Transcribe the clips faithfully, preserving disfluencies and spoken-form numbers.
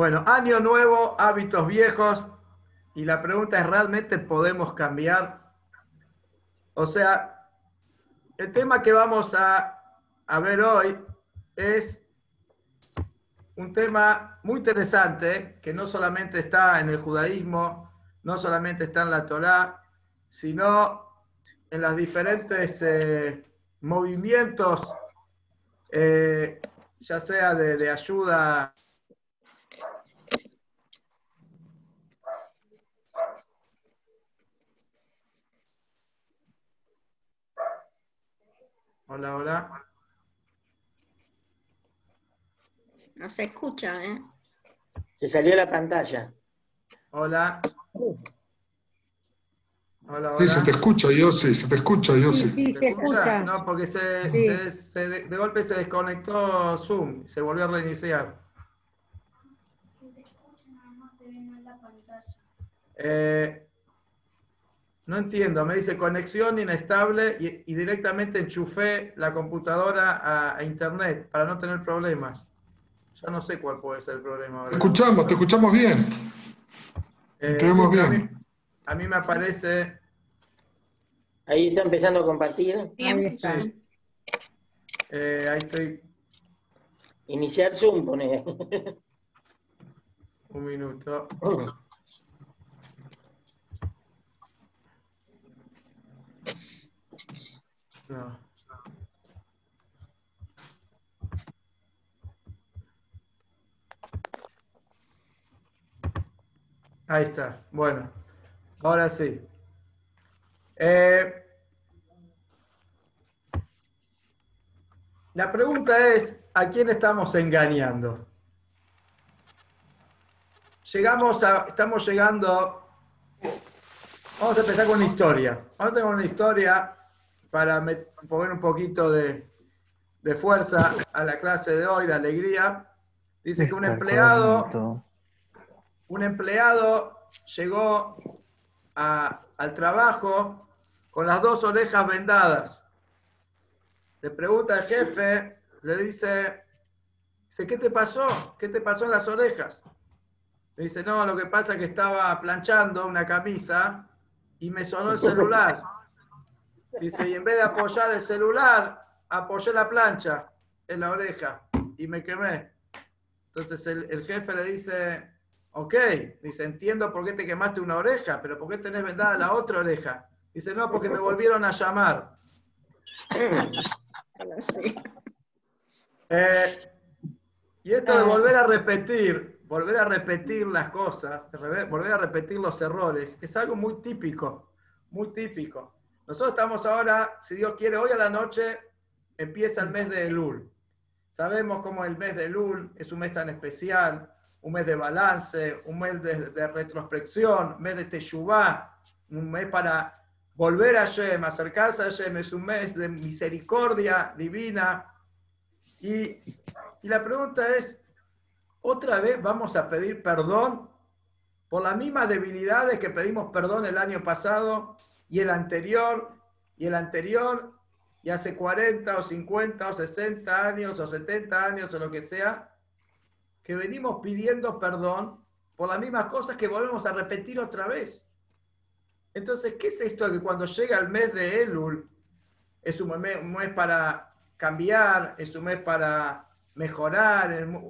Bueno, año nuevo, hábitos viejos, y la pregunta es, ¿realmente podemos cambiar? O sea, el tema que vamos a, a ver hoy es un tema muy interesante, que no solamente está en el judaísmo, no solamente está en la Torá, sino en los diferentes eh, movimientos, eh, ya sea de, de ayuda... Hola, hola. No se escucha, ¿eh? Se salió la pantalla. Hola. Hola, hola. Sí, se te escucha, yo sí, se te escucha, yo sí. sí. sí ¿Te escucha? escucha? No, porque se, sí. se, se de, de golpe se desconectó Zoom, se volvió a reiniciar. Se te escucha, nada más te ven la pantalla. Eh... No entiendo, me dice conexión inestable y, y directamente enchufé la computadora a, a internet para no tener problemas. Yo no sé cuál puede ser el problema. ¿Verdad? Te escuchamos, te escuchamos bien. Eh, te vemos sí, bien. A mí, a mí me aparece... Ahí está empezando a compartir. Ahí está. Sí. Eh, ahí estoy. Iniciar Zoom, pone. Un minuto. Oh. No. Ahí está. Bueno, ahora sí. Eh, la pregunta es, ¿a quién estamos engañando? Llegamos a, estamos llegando... Vamos a empezar con una historia. Vamos a con una historia... para poner un poquito de, de fuerza a la clase de hoy, de alegría. Dice que un empleado, un empleado llegó a, al trabajo con las dos orejas vendadas. Le pregunta al jefe, le dice, dice, ¿qué te pasó? ¿Qué te pasó en las orejas? Le dice, no, lo que pasa es que estaba planchando una camisa y me sonó el celular. Dice, y en vez de apoyar el celular, apoyé la plancha en la oreja y me quemé. Entonces el, el jefe le dice, ok, dice, entiendo por qué te quemaste una oreja, pero ¿por qué tenés vendada la otra oreja? Dice, no, porque me volvieron a llamar. Eh, y esto de volver a repetir, volver a repetir las cosas, volver a repetir los errores, es algo muy típico, muy típico. Nosotros estamos ahora, si Dios quiere, hoy a la noche empieza el mes de Elul. Sabemos cómo el mes de Elul es un mes tan especial, un mes de balance, un mes de, de retrospección, un mes de Teshuvá, un mes para volver a Hashem, acercarse a Hashem, es un mes de misericordia divina. Y, y la pregunta es, ¿otra vez vamos a pedir perdón por las mismas debilidades que pedimos perdón el año pasado? Y el anterior, y el anterior, y hace cuarenta o cincuenta o sesenta años o setenta años o lo que sea, que venimos pidiendo perdón por las mismas cosas que volvemos a repetir otra vez. Entonces, ¿qué es esto que cuando llega el mes de Elul, es un mes, un mes para cambiar, es un mes para mejorar? El...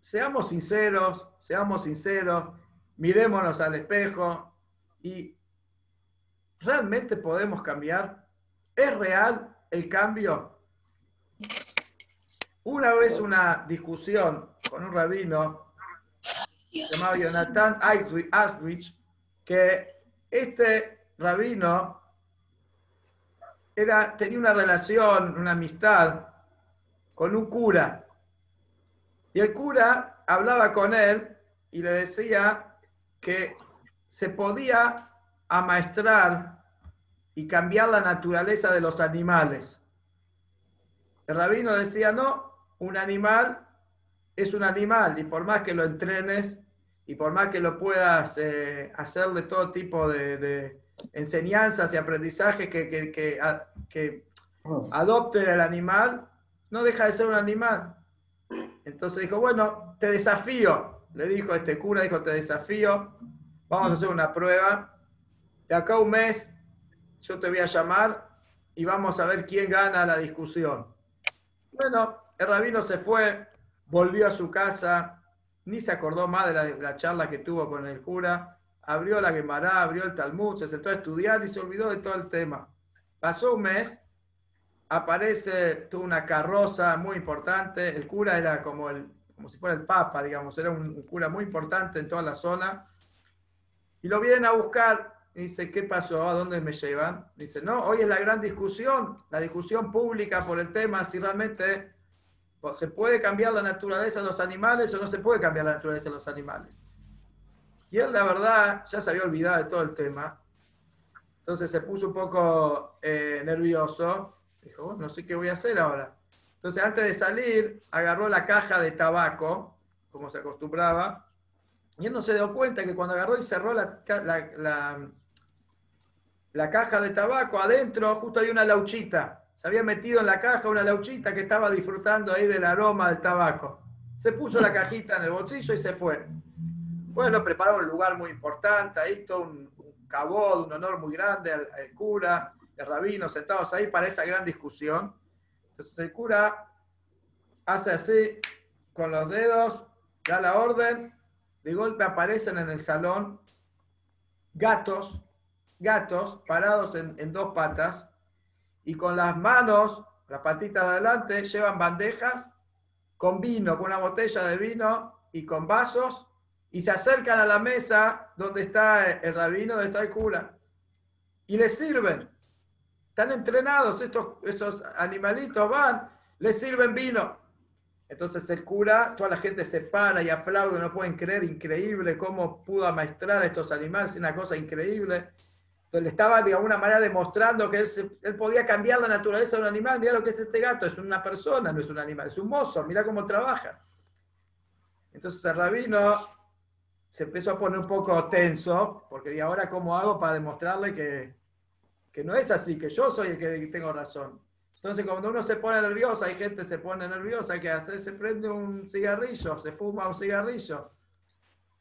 Seamos sinceros, seamos sinceros, mirémonos al espejo y... ¿Realmente podemos cambiar? ¿Es real el cambio? Una vez una discusión con un rabino llamado Jonathan Astrich, que este rabino era, tenía una relación, una amistad con un cura. Y el cura hablaba con él y le decía que se podía amaestrar y cambiar la naturaleza de los animales. El rabino decía, no, un animal es un animal, y por más que lo entrenes, y por más que lo puedas eh, hacerle todo tipo de, de enseñanzas y aprendizajes que, que, que, a, que adopte el animal, no deja de ser un animal. Entonces dijo, bueno, te desafío. Le dijo este cura, dijo, te desafío. Vamos a hacer una prueba. De acá a un mes yo te voy a llamar y vamos a ver quién gana la discusión. Bueno, el rabino se fue, volvió a su casa, ni se acordó más de la, de la charla que tuvo con el cura, abrió la Guemará, abrió el Talmud, se sentó a estudiar y se olvidó de todo el tema. Pasó un mes, aparece, tuvo una carroza muy importante, el cura era como, el, como si fuera el papa, digamos, era un, un cura muy importante en toda la zona, y lo vienen a buscar, y dice, ¿qué pasó? ¿A dónde me llevan? Dice, no, hoy es la gran discusión, la discusión pública por el tema, si realmente se puede cambiar la naturaleza de los animales o no se puede cambiar la naturaleza de los animales. Y él, la verdad, ya se había olvidado de todo el tema. Entonces se puso un poco eh, nervioso. Dijo, oh, no sé qué voy a hacer ahora. Entonces, antes de salir, agarró la caja de tabaco, como se acostumbraba, y él no se dio cuenta que cuando agarró y cerró la, la, la, la caja de tabaco, adentro justo había una lauchita. Se había metido en la caja una lauchita que estaba disfrutando ahí del aroma del tabaco. Se puso la cajita en el bolsillo y se fue. Bueno, prepararon un lugar muy importante, ahí todo un, un cabod, un honor muy grande al, al cura, al rabino, sentados ahí para esa gran discusión. Entonces el cura hace así con los dedos, da la orden, de golpe aparecen en el salón gatos, gatos parados en, en dos patas, y con las manos, las patitas de adelante, llevan bandejas con vino, con una botella de vino y con vasos, y se acercan a la mesa donde está el rabino, donde está el cura, y les sirven. Están entrenados, estos, esos animalitos van, les sirven vino. Entonces el cura, toda la gente se para y aplaude, no pueden creer, increíble cómo pudo amaestrar a estos animales, una cosa increíble. Entonces le estaba de alguna manera demostrando que él, se, él podía cambiar la naturaleza de un animal. Mirá lo que es este gato, es una persona, no es un animal, es un mozo, mirá cómo trabaja. Entonces el rabino se empezó a poner un poco tenso, porque ¿y ahora cómo hago para demostrarle que, que no es así, que yo soy el que tengo razón? Entonces cuando uno se pone nervioso, hay gente que se pone nerviosa, que hace, se prende un cigarrillo, se fuma un cigarrillo.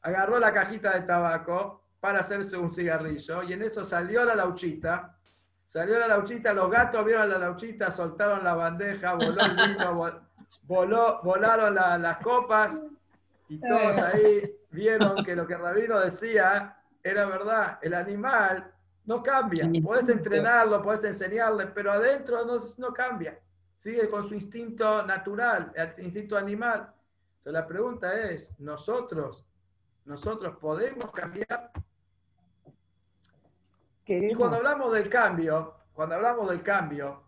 Agarró la cajita de tabaco para hacerse un cigarrillo, y en eso salió la lauchita, salió la lauchita, los gatos vieron la lauchita, soltaron la bandeja, voló el vino, vol, voló, volaron la, las copas, y todos ahí vieron que lo que el rabino decía era verdad, el animal no cambia, podés entrenarlo, podés enseñarle, pero adentro no, no cambia, sigue con su instinto natural, el instinto animal. Entonces la pregunta es, ¿nosotros, nosotros podemos cambiar? Y cuando hablamos del cambio, cuando hablamos del cambio,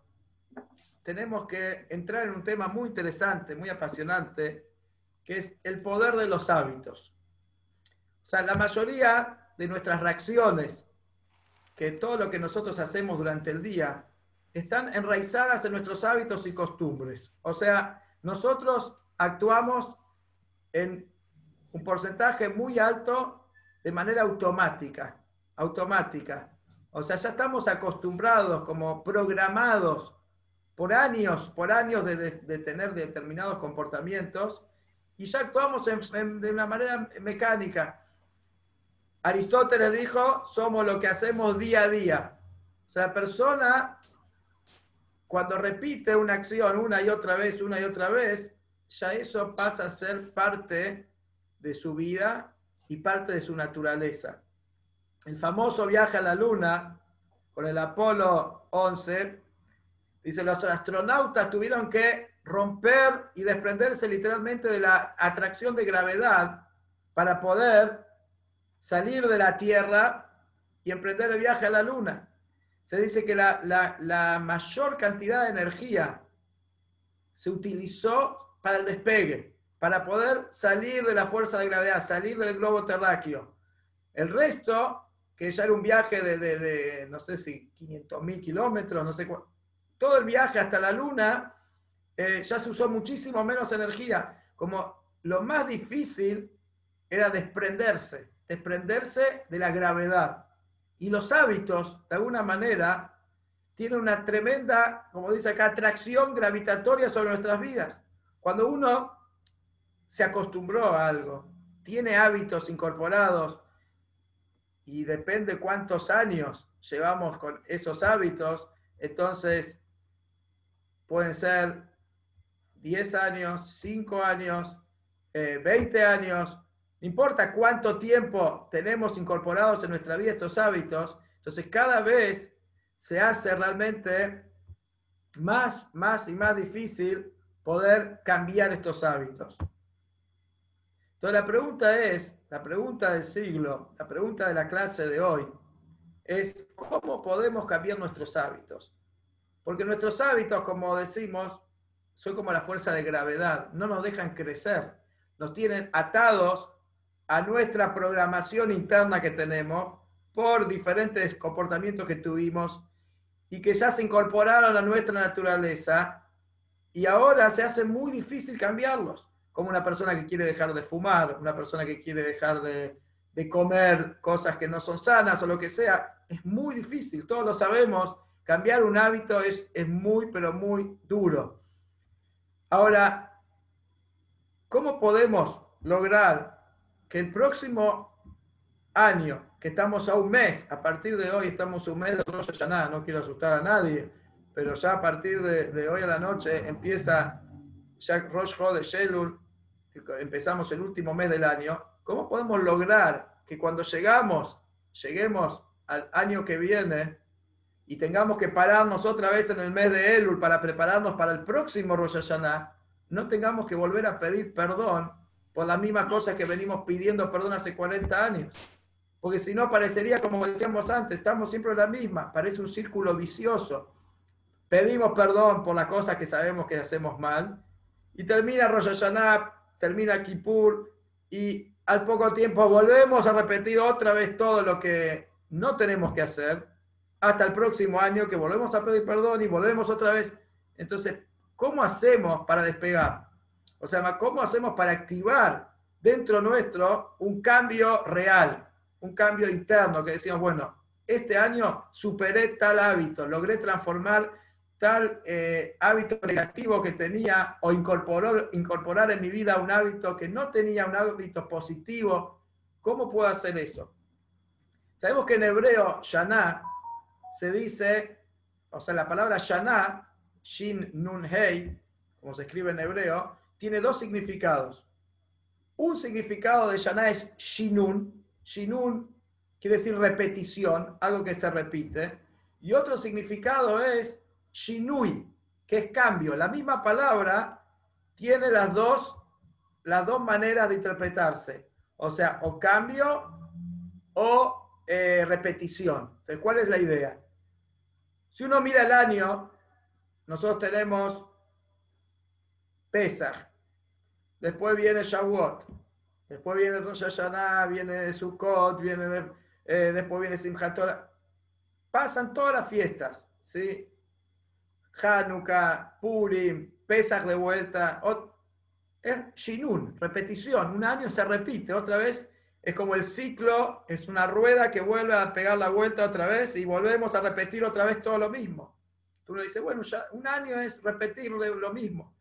tenemos que entrar en un tema muy interesante, muy apasionante, que es el poder de los hábitos. O sea, la mayoría de nuestras reacciones, que todo lo que nosotros hacemos durante el día, están enraizadas en nuestros hábitos y costumbres. O sea, nosotros actuamos en un porcentaje muy alto de manera automática, automática. O sea, ya estamos acostumbrados, como programados por años, por años de, de, de tener determinados comportamientos, y ya actuamos en, en, de una manera mecánica. Aristóteles dijo, somos lo que hacemos día a día. O sea, la persona, cuando repite una acción una y otra vez, una y otra vez, ya eso pasa a ser parte de su vida y parte de su naturaleza. El famoso viaje a la Luna, con el Apolo once, dice, los astronautas tuvieron que romper y desprenderse literalmente de la atracción de gravedad para poder salir de la Tierra y emprender el viaje a la Luna. Se dice que la, la, la mayor cantidad de energía se utilizó para el despegue, para poder salir de la fuerza de gravedad, salir del globo terráqueo. El resto, que ya era un viaje de, de, de no sé si quinientos mil kilómetros, no sé cuánto. Todo el viaje hasta la Luna, eh, ya se usó muchísimo menos energía. Como lo más difícil era desprenderse, desprenderse de la gravedad. Y los hábitos, de alguna manera, tienen una tremenda, como dice acá, atracción gravitatoria sobre nuestras vidas. Cuando uno se acostumbró a algo, tiene hábitos incorporados y depende cuántos años llevamos con esos hábitos, entonces pueden ser diez años, cinco años, eh, veinte años, no importa cuánto tiempo tenemos incorporados en nuestra vida estos hábitos, entonces cada vez se hace realmente más, más y más difícil poder cambiar estos hábitos. Entonces la pregunta es, la pregunta del siglo, la pregunta de la clase de hoy, es ¿cómo podemos cambiar nuestros hábitos? Porque nuestros hábitos, como decimos, son como la fuerza de gravedad, no nos dejan crecer, nos tienen atados a nuestra programación interna que tenemos por diferentes comportamientos que tuvimos y que ya se incorporaron a nuestra naturaleza y ahora se hace muy difícil cambiarlos, como una persona que quiere dejar de fumar, una persona que quiere dejar de, de comer cosas que no son sanas o lo que sea, es muy difícil, todos lo sabemos, cambiar un hábito es, es muy, pero muy duro. Ahora, ¿cómo podemos lograr que el próximo año, que estamos a un mes, a partir de hoy estamos a un mes de Rosh Hashaná, no quiero asustar a nadie, pero ya a partir de, de hoy a la noche empieza ya Rosh Hodesh Elul, empezamos el último mes del año, ¿cómo podemos lograr que cuando llegamos, lleguemos al año que viene, y tengamos que pararnos otra vez en el mes de Elul para prepararnos para el próximo Rosh Hashaná, no tengamos que volver a pedir perdón por las mismas cosas que venimos pidiendo perdón hace cuarenta años? Porque si no, parecería, como decíamos antes, estamos siempre en la misma, parece un círculo vicioso. Pedimos perdón por las cosas que sabemos que hacemos mal, y termina Rosh Hashaná, termina Kippur, y al poco tiempo volvemos a repetir otra vez todo lo que no tenemos que hacer, hasta el próximo año que volvemos a pedir perdón y volvemos otra vez. Entonces, ¿cómo hacemos para despegar? O sea, ¿cómo hacemos para activar dentro nuestro un cambio real, un cambio interno? Que decimos, bueno, este año superé tal hábito, logré transformar tal eh, hábito negativo que tenía o incorporó, incorporar en mi vida un hábito que no tenía, un hábito positivo. ¿Cómo puedo hacer eso? Sabemos que en hebreo, Shaná, se dice, o sea, la palabra Shaná, Shin Nun Hei, como se escribe en hebreo, tiene dos significados. Un significado de Shaná es Shinun. Shinun quiere decir repetición, algo que se repite. Y otro significado es Shinui, que es cambio. La misma palabra tiene las dos, las dos maneras de interpretarse. O sea, o cambio o eh, repetición. Entonces, ¿cuál es la idea? Si uno mira el año, nosotros tenemos Pesach, después viene Shavuot, después viene Rosh Hashaná, viene Sukkot, viene de, eh, después viene Simchat Torah. Pasan todas las fiestas, ¿sí? Hanukkah, Purim, Pesach de vuelta. Es Shinun, repetición. Un año se repite otra vez. Es como el ciclo, es una rueda que vuelve a pegar la vuelta otra vez y volvemos a repetir otra vez todo lo mismo. Uno dice, bueno, ya un año es repetir lo mismo.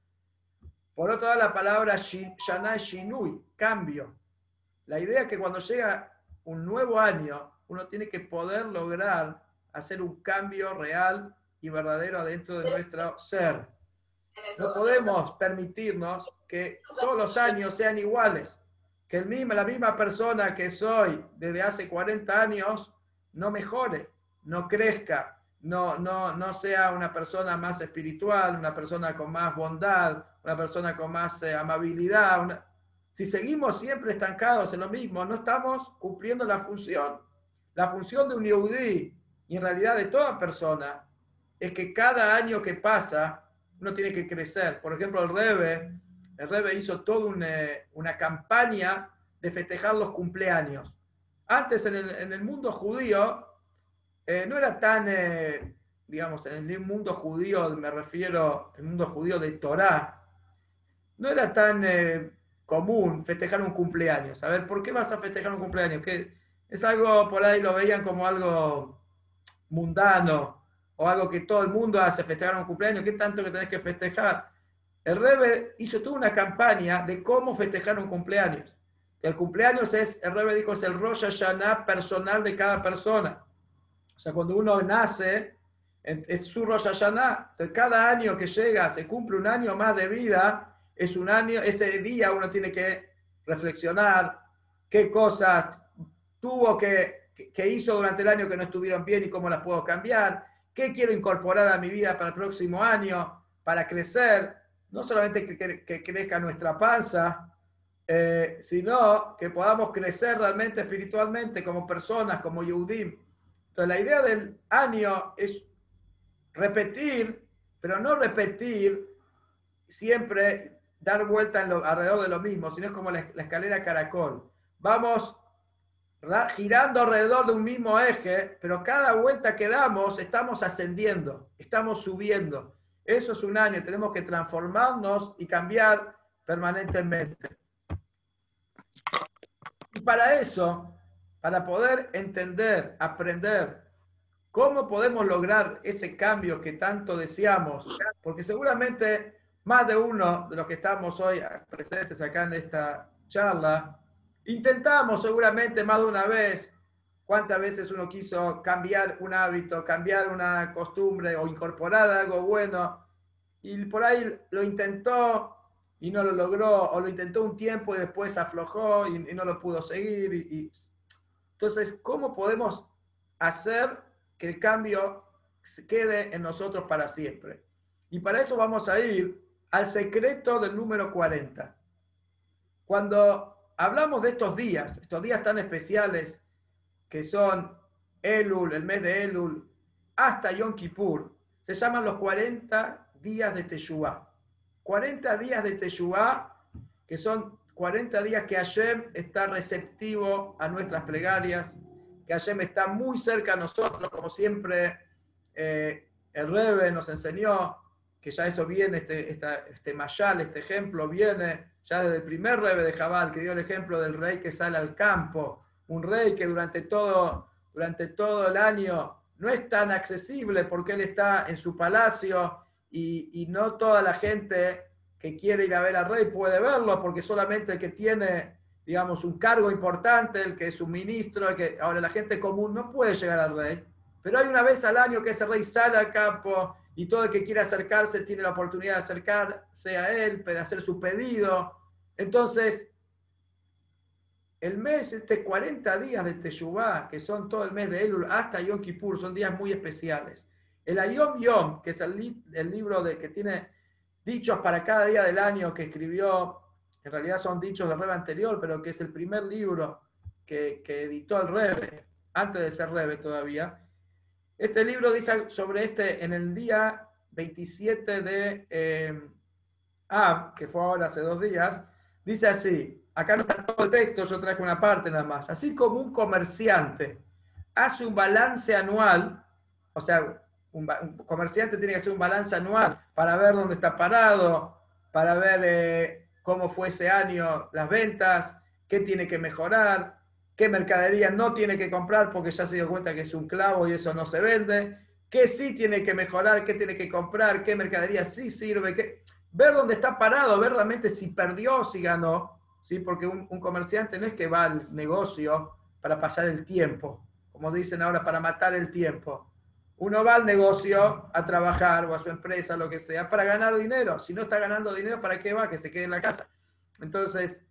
Por otro lado, la palabra Shaná es Shinui, cambio. La idea es que cuando llega un nuevo año, uno tiene que poder lograr hacer un cambio real y verdadero adentro de nuestro ser. No podemos permitirnos que todos los años sean iguales. Que el mismo, la misma persona que soy desde hace cuarenta años no mejore, no crezca, no, no, no sea una persona más espiritual, una persona con más bondad, una persona con más eh, amabilidad. Una... Si seguimos siempre estancados en lo mismo, no estamos cumpliendo la función. La función de un Yehudí, y en realidad de toda persona, es que cada año que pasa uno tiene que crecer. Por ejemplo, el Rebbe, El Rebbe hizo toda una, una campaña de festejar los cumpleaños. Antes, en el, en el mundo judío, eh, no era tan, eh, digamos, en el mundo judío, me refiero, el mundo judío de Torah, no era tan eh, común festejar un cumpleaños. A ver, ¿por qué vas a festejar un cumpleaños? Que es algo, por ahí lo veían como algo mundano, o algo que todo el mundo hace, festejar un cumpleaños, ¿qué tanto que tenés que festejar? el Rebbe hizo toda una campaña de cómo festejar un cumpleaños. El cumpleaños es, el Rebbe dijo, es el Rosh Hashaná personal de cada persona. O sea, cuando uno nace, es su Rosh Hashaná. Entonces, cada año que llega, se cumple un año más de vida, es un año, ese día uno tiene que reflexionar qué cosas tuvo que, que hizo durante el año que no estuvieron bien y cómo las puedo cambiar, qué quiero incorporar a mi vida para el próximo año, para crecer, no solamente que, que, que crezca nuestra panza, eh, sino que podamos crecer realmente espiritualmente como personas, como Yehudim. Entonces la idea del año es repetir, pero no repetir siempre, dar vuelta en lo, alrededor de lo mismo, sino es como la, la escalera caracol. Vamos girando alrededor de un mismo eje, pero cada vuelta que damos estamos ascendiendo, estamos subiendo. Eso es un año, tenemos que transformarnos y cambiar permanentemente. Y para eso, para poder entender, aprender, cómo podemos lograr ese cambio que tanto deseamos, porque seguramente más de uno de los que estamos hoy presentes acá en esta charla, intentamos seguramente más de una vez, cuántas veces uno quiso cambiar un hábito, cambiar una costumbre o incorporar algo bueno, y por ahí lo intentó y no lo logró, o lo intentó un tiempo y después aflojó y, y no lo pudo seguir. Y, y... Entonces, ¿cómo podemos hacer que el cambio se quede en nosotros para siempre? Y para eso vamos a ir al secreto del número cuarenta. Cuando hablamos de estos días, estos días tan especiales que son Elul, el mes de Elul, hasta Yom Kippur, se llaman los cuarenta días de Teshuvá. cuarenta días de Teshuvá, que son cuarenta días que Hashem está receptivo a nuestras plegarias, que Hashem está muy cerca a nosotros, como siempre eh, el Rebbe nos enseñó, que ya eso viene, este, esta, este mayal, este ejemplo viene ya desde el primer Rebbe de Jabal, que dio el ejemplo del rey que sale al campo, un rey que durante todo, durante todo el año no es tan accesible porque él está en su palacio y, y no toda la gente que quiere ir a ver al rey puede verlo, porque solamente el que tiene, digamos, un cargo importante, el que es un ministro, el que, ahora la gente común no puede llegar al rey, pero hay una vez al año que ese rey sale al campo y todo el que quiera acercarse tiene la oportunidad de acercarse a él, de hacer su pedido. Entonces, el mes, este cuarenta días de Teshuvá, que son todo el mes de Elul hasta Yom Kippur, son días muy especiales. El Ayom Yom, que es el, li el libro de, que tiene dichos para cada día del año que escribió, en realidad son dichos del Rebbe anterior, pero que es el primer libro que, que editó el Rebbe, antes de ser Rebbe todavía. Este libro dice sobre este, en el día veintisiete de eh, Ab, que fue ahora hace dos días, dice así, acá no está todo el texto, yo traje una parte nada más. Así como un comerciante hace un balance anual, o sea, un, un comerciante tiene que hacer un balance anual para ver dónde está parado, para ver eh, cómo fue ese año las ventas, qué tiene que mejorar, qué mercadería no tiene que comprar porque ya se dio cuenta que es un clavo y eso no se vende, qué sí tiene que mejorar, qué tiene que comprar, qué mercadería sí sirve, qué... ver dónde está parado, ver realmente si perdió o si ganó, ¿sí? Porque un, un comerciante no es que va al negocio para pasar el tiempo, como dicen ahora, para matar el tiempo. Uno va al negocio a trabajar o a su empresa, lo que sea, para ganar dinero. Si no está ganando dinero, ¿para qué va? Que se quede en la casa. Entonces,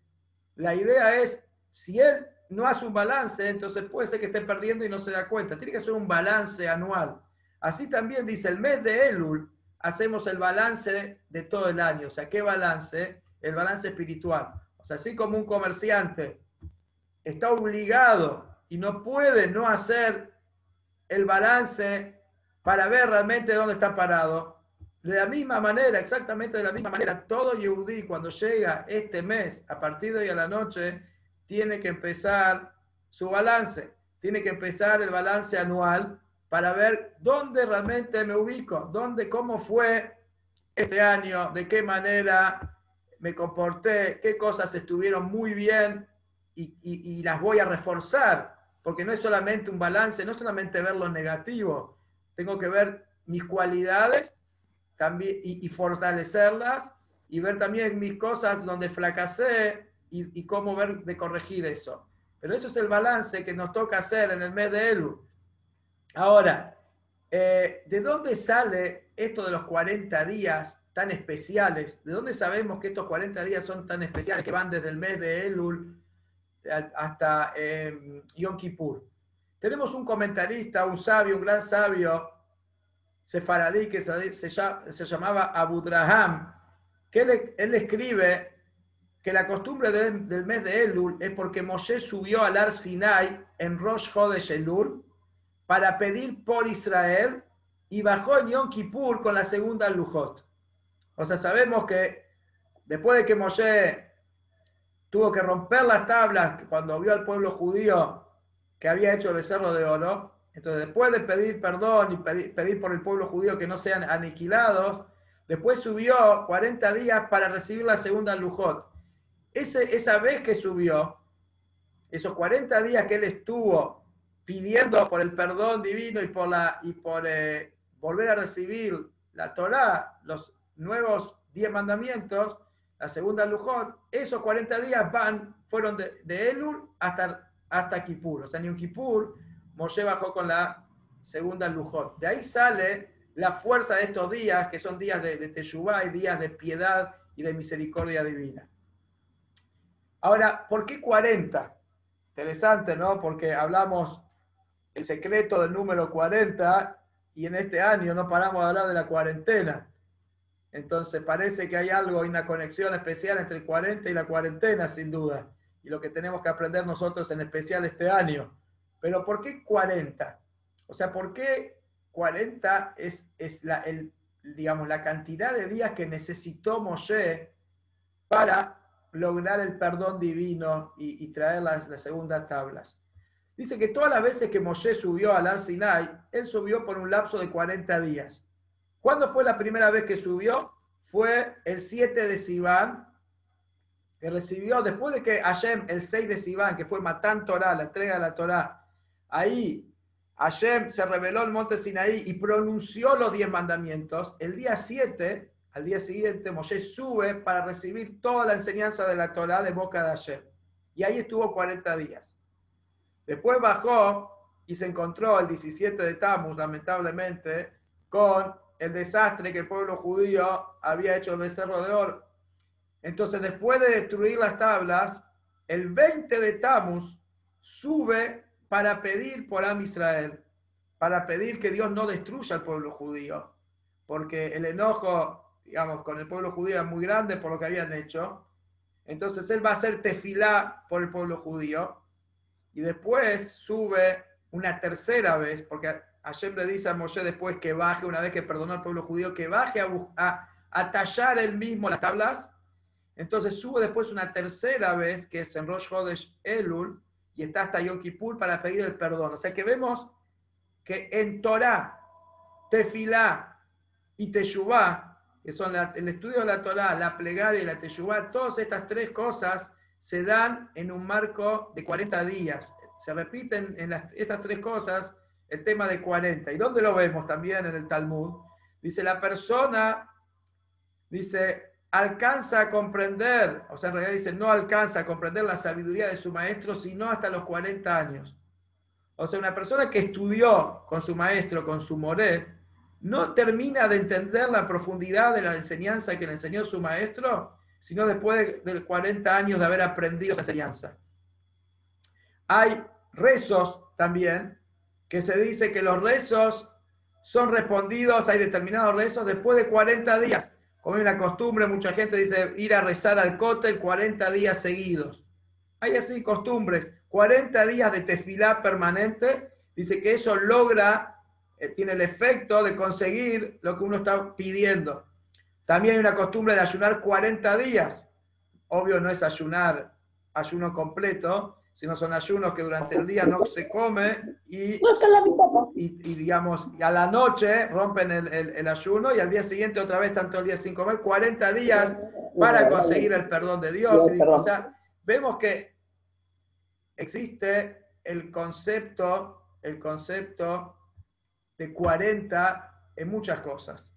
la idea es, si él no hace un balance, entonces puede ser que esté perdiendo y no se da cuenta. Tiene que hacer un balance anual. Así también dice, el mes de Elul hacemos el balance de todo el año. O sea, ¿qué balance? El balance espiritual. O sea, así como un comerciante está obligado y no puede no hacer el balance para ver realmente dónde está parado, de la misma manera, exactamente de la misma manera, todo Yehudí cuando llega este mes, a partir de hoy a la noche, tiene que empezar su balance, tiene que empezar el balance anual para ver dónde realmente me ubico, dónde, cómo fue este año, de qué manera me comporté, qué cosas estuvieron muy bien y, y, y las voy a reforzar, porque no es solamente un balance, no es solamente ver lo negativo, tengo que ver mis cualidades también y, y fortalecerlas, y ver también mis cosas donde fracasé y, y cómo ver de corregir eso. Pero eso es el balance que nos toca hacer en el mes de Elul. Ahora, eh, ¿de dónde sale esto de los cuarenta días tan especiales? ¿De dónde sabemos que estos cuarenta días son tan especiales que van desde el mes de Elul hasta eh, Yom Kippur? Tenemos un comentarista, un sabio, un gran sabio, sefaradí, que se, se, se llamaba Abudraham, que él, él escribe que la costumbre de, del mes de Elul es porque Moshe subió al Har Sinai en Rosh Hodesh Elul para pedir por Israel y bajó en Yom Kippur con la segunda Lujot. O sea, sabemos que después de que Moshe tuvo que romper las tablas cuando vio al pueblo judío que había hecho el Becerro de Oro, entonces después de pedir perdón y pedir, pedir por el pueblo judío que no sean aniquilados, después subió cuarenta días para recibir la segunda Lujot. Ese, esa vez que subió, esos cuarenta días que él estuvo pidiendo por el perdón divino y por, la, y por eh, volver a recibir la Torah, los nuevos diez mandamientos, la segunda Lujot, esos cuarenta días van, fueron de, de Elul hasta... hasta Kippur. O sea, en Yom Kippur, Moshe bajó con la segunda Lujot. De ahí sale la fuerza de estos días, que son días de, de Teshuvá y días de piedad y de misericordia divina. Ahora, ¿por qué cuarenta? Interesante, ¿no? Porque hablamos el secreto del número cuarenta y en este año no paramos de hablar de la cuarentena. Entonces parece que hay algo, hay una conexión especial entre el cuarenta y la cuarentena, sin duda. Y lo que tenemos que aprender nosotros en especial este año. Pero ¿por qué cuarenta? O sea, ¿por qué cuarenta es, es la, el, digamos, la cantidad de días que necesitó Moshe para lograr el perdón divino y, y traer las, las segundas tablas? Dice que todas las veces que Moshe subió al Har Sinai, él subió por un lapso de cuarenta días. ¿Cuándo fue la primera vez que subió? Fue el siete de Siván, que recibió, después de que Hashem, el seis de Siván, que fue Matan Torah, la entrega de la Torah, ahí Hashem se reveló el monte Sinaí y pronunció los diez mandamientos, el día siete, al día siguiente, Moshe sube para recibir toda la enseñanza de la Torah de boca de Hashem. Y ahí estuvo cuarenta días. Después bajó y se encontró el diecisiete de Tamuz, lamentablemente, con el desastre que el pueblo judío había hecho el Becerro de Oro. Entonces, después de destruir las tablas, el veinte de Tamuz sube para pedir por Am Israel, para pedir que Dios no destruya al pueblo judío, porque el enojo, digamos, con el pueblo judío es muy grande por lo que habían hecho. Entonces, él va a hacer tefilá por el pueblo judío, y después sube una tercera vez, porque Hashem le dice a Moshe después que baje, una vez que perdonó al pueblo judío, que baje a, a, a tallar él mismo las tablas. Entonces sube después una tercera vez, que es en Rosh Hodesh Elul, y está hasta Yom Kippur para pedir el perdón. O sea que vemos que en Torah, Tefilá y Teshuvá, que son la, el estudio de la Torah, la plegaria y la Teshuvá, todas estas tres cosas se dan en un marco de cuarenta días. Se repiten en las, estas tres cosas el tema de cuarenta. ¿Y dónde lo vemos? También en el Talmud. Dice, la persona, dice... alcanza a comprender, o sea, en realidad dice, no alcanza a comprender la sabiduría de su maestro, sino hasta los cuarenta años. O sea, una persona que estudió con su maestro, con su moré, no termina de entender la profundidad de la enseñanza que le enseñó su maestro, sino después de, de cuarenta años de haber aprendido esa enseñanza. Hay rezos también, que se dice que los rezos son respondidos, hay determinados rezos después de cuarenta días. Como hay una costumbre, mucha gente dice ir a rezar al cótel cuarenta días seguidos. Hay así costumbres, cuarenta días de tefilá permanente, dice que eso logra, eh, tiene el efecto de conseguir lo que uno está pidiendo. También hay una costumbre de ayunar cuarenta días. Obvio no es ayunar, ayuno completo, sino son ayunos que durante el día no se come y, y, y digamos, a la noche rompen el, el, el ayuno y al día siguiente otra vez están todo el día sin comer, cuarenta días para conseguir el perdón de Dios. Y, o sea, vemos que existe el concepto, el concepto de cuarenta en muchas cosas.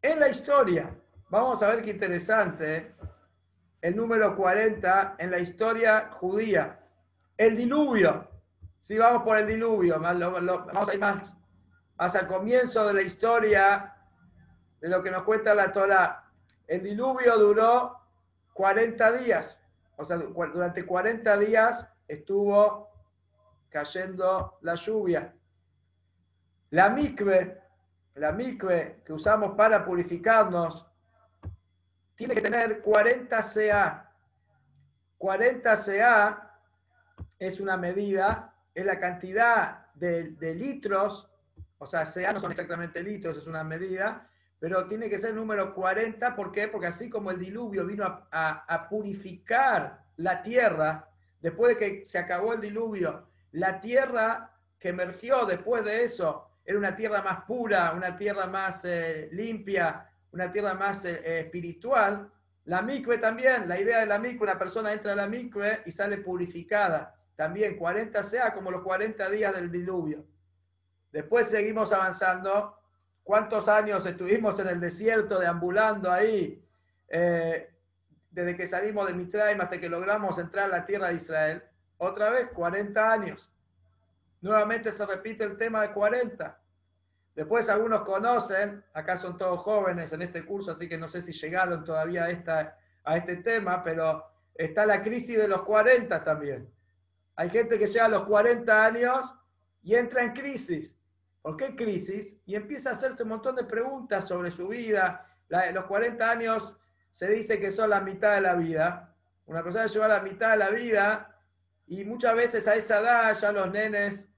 En la historia, Vamos a ver qué interesante, el número cuarenta en la historia judía. El diluvio. Sí, vamos por el diluvio. Lo, lo, vamos a ir más, más al comienzo de la historia de lo que nos cuenta la Torah. El diluvio duró cuarenta días. O sea, durante cuarenta días estuvo cayendo la lluvia. La mikve, la mikve que usamos para purificarnos, tiene que tener cuarenta C A. cuarenta C A es una medida, es la cantidad de, de litros, o sea, C A no son exactamente litros, es una medida, pero tiene que ser el número cuarenta, ¿por qué? Porque así como el diluvio vino a, a, a purificar la tierra, después de que se acabó el diluvio, la tierra que emergió después de eso era una tierra más pura, una tierra más eh, limpia, una tierra más eh, espiritual. La mikve también, la idea de la mikve, una persona entra a la mikve y sale purificada. También cuarenta sea como los cuarenta días del diluvio. Después seguimos avanzando. ¿Cuántos años estuvimos en el desierto deambulando ahí? Eh, desde que salimos de Mitzrayim hasta que logramos entrar a la tierra de Israel. Otra vez, cuarenta años. Nuevamente se repite el tema de cuarenta. Después algunos conocen, acá son todos jóvenes en este curso, así que no sé si llegaron todavía a, esta, a este tema, pero está la crisis de los cuarenta también. Hay gente que llega a los cuarenta años y entra en crisis. ¿Por qué crisis? Y empieza a hacerse un montón de preguntas sobre su vida. La, los cuarenta años se dice que son la mitad de la vida. Una persona lleva la mitad de la vida y muchas veces a esa edad ya los nenes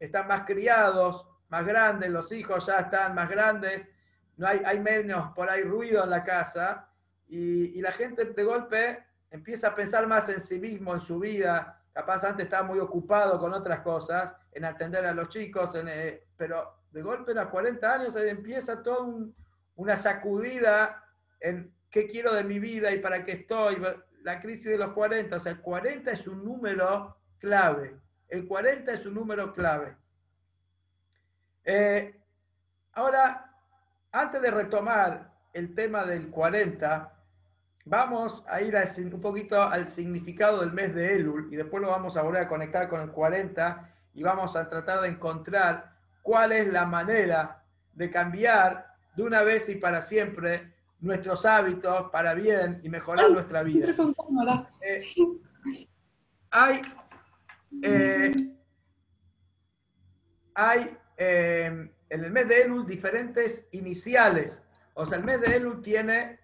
están más criados, más grandes, los hijos ya están más grandes, no hay, hay menos por ahí ruido en la casa, y, y la gente de golpe empieza a pensar más en sí mismo, en su vida, capaz antes estaba muy ocupado con otras cosas, en atender a los chicos, en, eh, pero de golpe a los cuarenta años empieza toda un, una sacudida en qué quiero de mi vida y para qué estoy, la crisis de los cuarenta, o sea, el cuarenta es un número clave, el cuarenta es un número clave. Eh, ahora, antes de retomar el tema del cuarenta, vamos a ir a, un poquito al significado del mes de Elul y después lo vamos a volver a conectar con el cuarenta y vamos a tratar de encontrar cuál es la manera de cambiar de una vez y para siempre nuestros hábitos para bien y mejorar Ay, nuestra vida. Eh, hay eh, hay Eh, en el mes de Elul diferentes iniciales. O sea, el mes de Elul tiene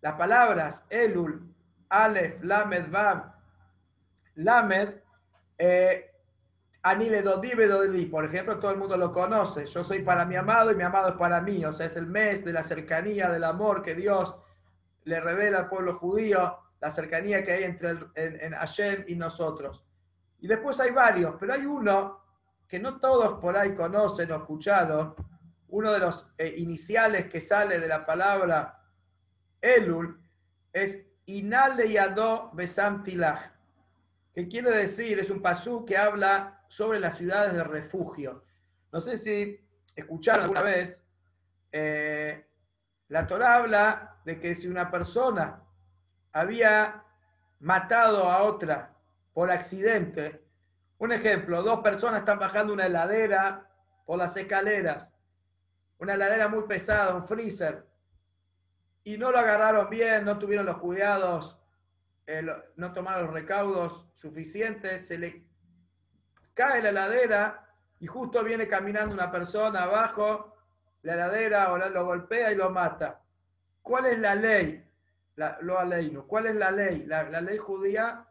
las palabras Elul, Aleph, Lamed, Vav, Lamed, eh, Aniledodí, Bedodí. Por ejemplo, todo el mundo lo conoce. Yo soy para mi amado y mi amado es para mí. O sea, es el mes de la cercanía, del amor que Dios le revela al pueblo judío, la cercanía que hay entre el, en, en Hashem y nosotros. Y después hay varios, pero hay uno que no todos por ahí conocen o escucharon, uno de los eh, iniciales que sale de la palabra Elul es Inale Yadó Besam Tilaj, que quiere decir, es un pasú que habla sobre las ciudades de refugio. No sé si escucharon alguna vez, eh, la Torah habla de que si una persona había matado a otra por accidente. Un ejemplo, dos personas están bajando una heladera por las escaleras, una heladera muy pesada, un freezer, y no lo agarraron bien, no tuvieron los cuidados, eh, no tomaron los recaudos suficientes, se le cae la heladera y justo viene caminando una persona abajo, la heladera o lo golpea y lo mata. ¿Cuál es la ley? La, lo aleino. ¿Cuál es la ley? La, la ley judía.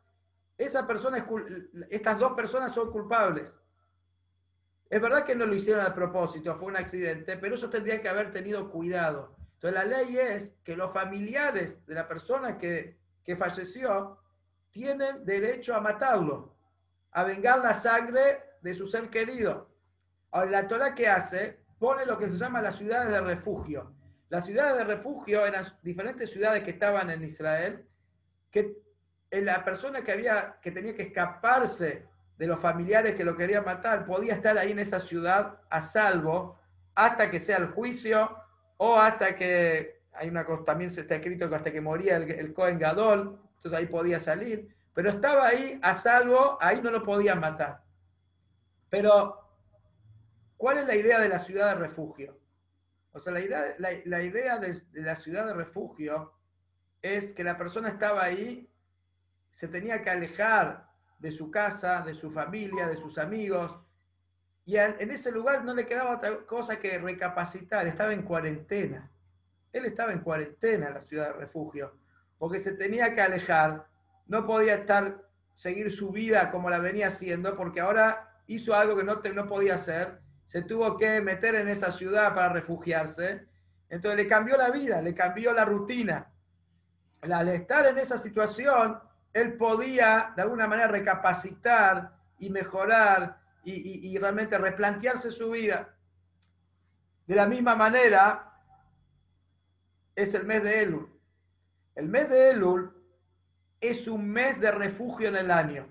Esa persona es estas dos personas son culpables. Es verdad que no lo hicieron a propósito, fue un accidente, pero ellos tendrían que haber tenido cuidado. Entonces la ley es que los familiares de la persona que, que falleció tienen derecho a matarlo, a vengar la sangre de su ser querido. Ahora, la Torah que hace, pone lo que se llama las ciudades de refugio. Las ciudades de refugio eran diferentes ciudades que estaban en Israel, que la persona que, había, que tenía que escaparse de los familiares que lo querían matar, podía estar ahí en esa ciudad a salvo, hasta que sea el juicio, o hasta que hay una, también se está escrito que hasta que moría el, el Cohen Gadol, entonces ahí podía salir, pero estaba ahí a salvo, ahí no lo podían matar. Pero, ¿cuál es la idea de la ciudad de refugio? O sea, la idea, la, la idea de la ciudad de refugio es que la persona estaba ahí, se tenía que alejar de su casa, de su familia, de sus amigos, y en ese lugar no le quedaba otra cosa que recapacitar, estaba en cuarentena. Él estaba en cuarentena en la ciudad de refugio, porque se tenía que alejar, no podía estar, seguir su vida como la venía haciendo, porque ahora hizo algo que no, no podía hacer, se tuvo que meter en esa ciudad para refugiarse, entonces le cambió la vida, le cambió la rutina. Al estar en esa situación, él podía de alguna manera recapacitar y mejorar y, y, y realmente replantearse su vida. De la misma manera, es el mes de Elul. El mes de Elul es un mes de refugio en el año.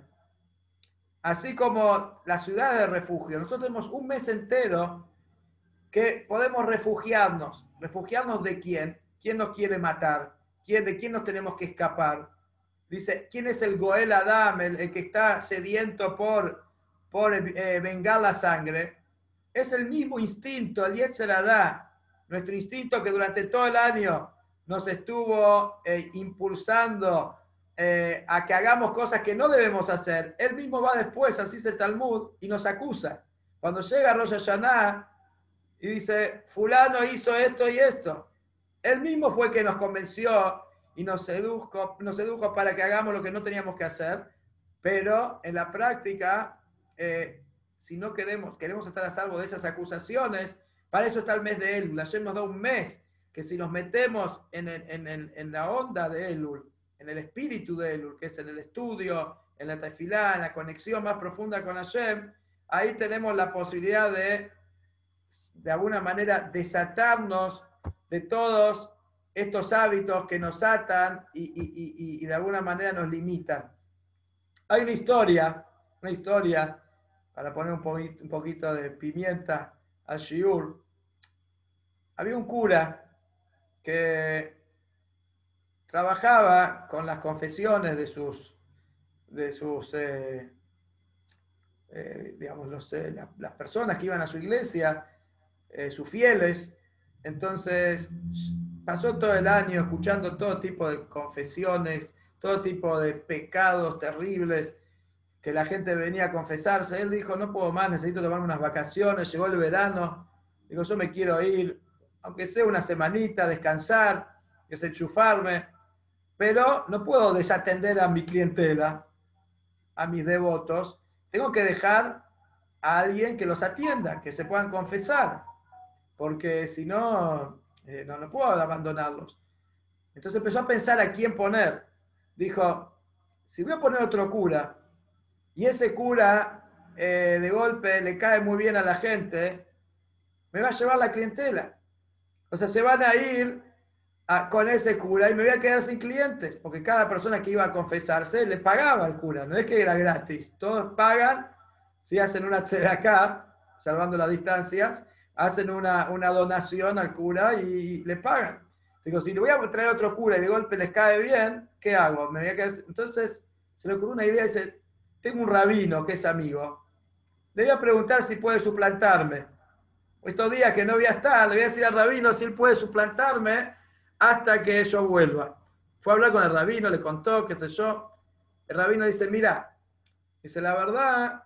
Así como la ciudad de refugio. Nosotros tenemos un mes entero que podemos refugiarnos. ¿Refugiarnos de quién? ¿Quién nos quiere matar? ¿Quién, ¿De quién nos tenemos que escapar? Dice, ¿quién es el Goel Adam, el, el que está sediento por, por eh, vengar la sangre? Es el mismo instinto, el Yetzer Hará. Nuestro instinto que durante todo el año nos estuvo eh, impulsando eh, a que hagamos cosas que no debemos hacer. Él mismo va después, así dice el Talmud, y nos acusa. Cuando llega Rosh Hashaná y dice, fulano hizo esto y esto. Él mismo fue el que nos convenció y nos sedujo, nos sedujo para que hagamos lo que no teníamos que hacer. Pero en la práctica, eh, si no queremos, queremos estar a salvo de esas acusaciones, para eso está el mes de Elul. Hashem nos da un mes que si nos metemos en, en, en, en la onda de Elul, en el espíritu de Elul, que es en el estudio, en la tefilá, en la conexión más profunda con Hashem, ahí tenemos la posibilidad de, de alguna manera, desatarnos de todos estos hábitos que nos atan y, y, y, y de alguna manera nos limitan. Hay una historia, una historia, para poner un poquito, un poquito de pimienta al shiur. Había un cura que trabajaba con las confesiones de sus, de sus eh, eh, digamos, los, eh, la, las personas que iban a su iglesia, eh, sus fieles. Entonces pasó todo el año escuchando todo tipo de confesiones, todo tipo de pecados terribles que la gente venía a confesarse. Él dijo, no puedo más, necesito tomar unas vacaciones, llegó el verano, digo, yo me quiero ir, aunque sea una semanita, descansar, desenchufarme, pero no puedo desatender a mi clientela, a mis devotos, tengo que dejar a alguien que los atienda, que se puedan confesar, porque si no, eh, no, no puedo abandonarlos. Entonces empezó a pensar a quién poner. Dijo, si voy a poner otro cura, y ese cura, eh, de golpe, le cae muy bien a la gente, me va a llevar la clientela. O sea, se van a ir a, con ese cura y me voy a quedar sin clientes, porque cada persona que iba a confesarse le pagaba al cura, no es que era gratis. Todos pagan, si hacen una tzedakah, salvando las distancias, hacen una, una donación al cura y le pagan. Digo, si le voy a traer otro cura y de golpe les cae bien, ¿qué hago? Me voy a quedar sin... Entonces, se le ocurrió una idea y dice, tengo un rabino que es amigo, le voy a preguntar si puede suplantarme. Estos días que no voy a estar, le voy a decir al rabino si él puede suplantarme hasta que yo vuelva. Fue a hablar con el rabino, le contó, qué sé yo. El rabino dice, mira, dice, la verdad,